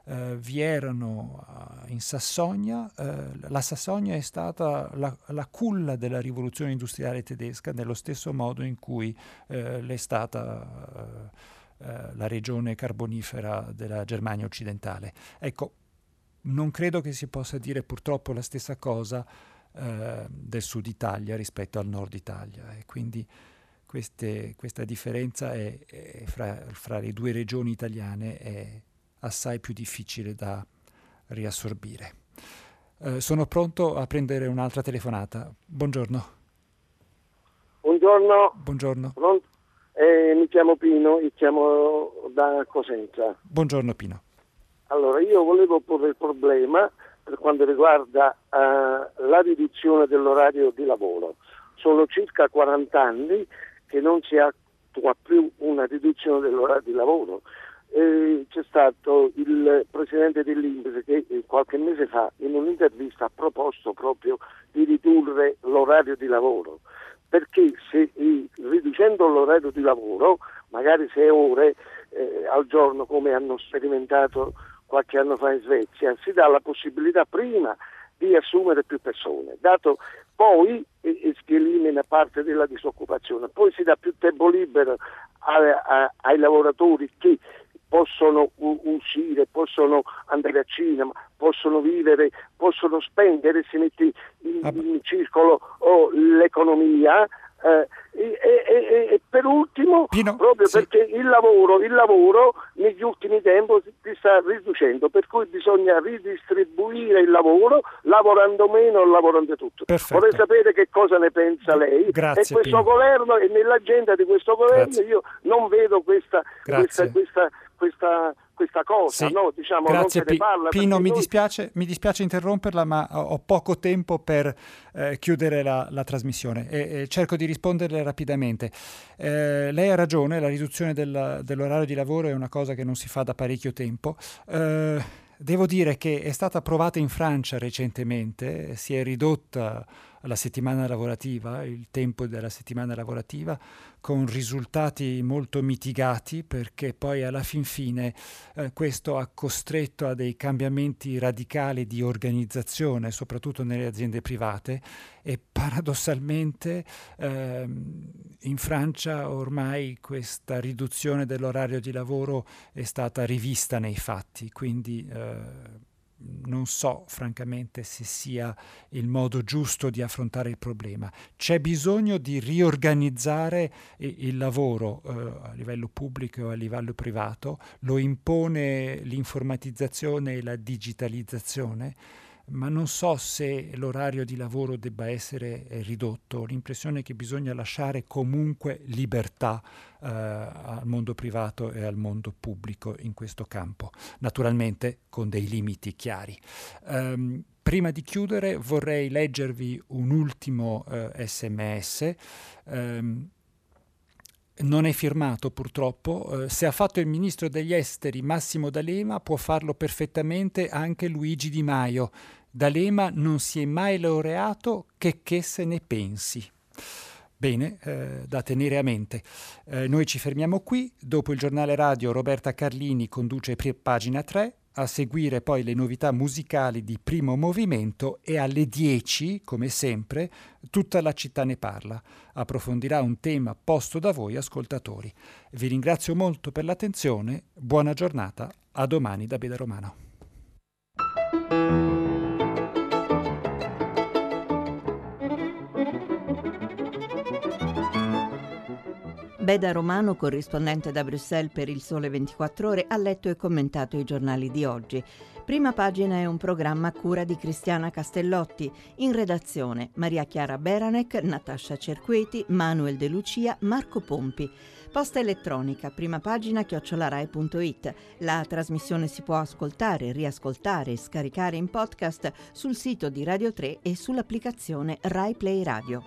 Eh, vi erano in Sassonia, eh, la Sassonia è stata la, la culla della rivoluzione industriale tedesca, nello stesso modo in cui eh, l'è stata Eh, la regione carbonifera della Germania occidentale. Ecco, non credo che si possa dire purtroppo la stessa cosa eh, del sud Italia rispetto al nord Italia, e quindi queste, questa differenza è, è fra, fra le due regioni italiane è assai più difficile da, riassorbire. Eh, sono pronto a prendere un'altra telefonata. Buongiorno. Buongiorno. Buongiorno. Pronto? Eh, mi chiamo Pino e chiamo da Cosenza. Buongiorno Pino. Allora, io volevo porre il problema per quanto riguarda eh, la riduzione dell'orario di lavoro. Sono circa quaranta anni che non si attua più una riduzione dell'orario di lavoro. Eh, c'è stato il presidente dell'INPS che qualche mese fa in un'intervista ha proposto proprio di ridurre l'orario di lavoro, perché se eh, riducendo l'orario di lavoro, magari sei ore eh, al giorno come hanno sperimentato qualche anno fa in Svezia, si dà la possibilità prima di assumere più persone, dato poi eh, si elimina parte della disoccupazione, poi si dà più tempo libero a, a, ai lavoratori che possono uscire, possono andare al cinema, possono vivere, possono spendere, si mette in, in circolo oh, l'economia eh, e, e, e per ultimo Pino, proprio sì. perché il lavoro, il lavoro negli ultimi tempi si sta riducendo, per cui bisogna ridistribuire il lavoro lavorando meno o lavorando tutto. Perfetto. Vorrei sapere che cosa ne pensa lei. Grazie, e questo Pino. Governo e nell'agenda di questo governo Grazie. Io non vedo questa questa, questa Questa, questa cosa, sì. no? Diciamo, Grazie non se ne parla, Pino, mi, noi... dispiace, mi dispiace interromperla, ma ho poco tempo per eh, chiudere la, la trasmissione e, e cerco di risponderle rapidamente. Eh, lei ha ragione, la riduzione del, dell'orario di lavoro è una cosa che non si fa da parecchio tempo. Eh, devo dire che è stata approvata in Francia recentemente, si è ridotta la settimana lavorativa, il tempo della settimana lavorativa, con risultati molto mitigati, perché poi alla fin fine eh, questo ha costretto a dei cambiamenti radicali di organizzazione, soprattutto nelle aziende private, e paradossalmente ehm, in Francia ormai questa riduzione dell'orario di lavoro è stata rivista nei fatti, quindi eh, non so francamente se sia il modo giusto di affrontare il problema. C'è bisogno di riorganizzare il lavoro eh, a livello pubblico e a livello privato, lo impone l'informatizzazione e la digitalizzazione, ma non so se l'orario di lavoro debba essere ridotto. Ho l'impressione che bisogna lasciare comunque libertà eh, al mondo privato e al mondo pubblico in questo campo, naturalmente con dei limiti chiari. Um, prima di chiudere vorrei leggervi un ultimo eh, sms. Um, Non è firmato purtroppo. Eh, se ha fatto il ministro degli esteri Massimo D'Alema può farlo perfettamente anche Luigi Di Maio. D'Alema non si è mai laureato, che che se ne pensi. Bene, eh, da tenere a mente. Eh, noi ci fermiamo qui. Dopo il giornale radio Roberta Carlini conduce Pagina tre. A seguire poi le novità musicali di Primo Movimento e alle dieci, come sempre, Tutta la città ne parla. Approfondirà un tema posto da voi ascoltatori. Vi ringrazio molto per l'attenzione, buona giornata, a domani da Beda Romano. Beda Romano, corrispondente da Bruxelles per Il Sole ventiquattro Ore, ha letto e commentato i giornali di oggi. Prima Pagina è un programma a cura di Cristiana Castellotti. In redazione Maria Chiara Beranek, Natascia Cerqueti, Manuel De Lucia, Marco Pompi. Posta elettronica, primapagina chiocciola rai punto it. La trasmissione si può ascoltare, riascoltare e scaricare in podcast sul sito di Radio tre e sull'applicazione Rai Play Radio.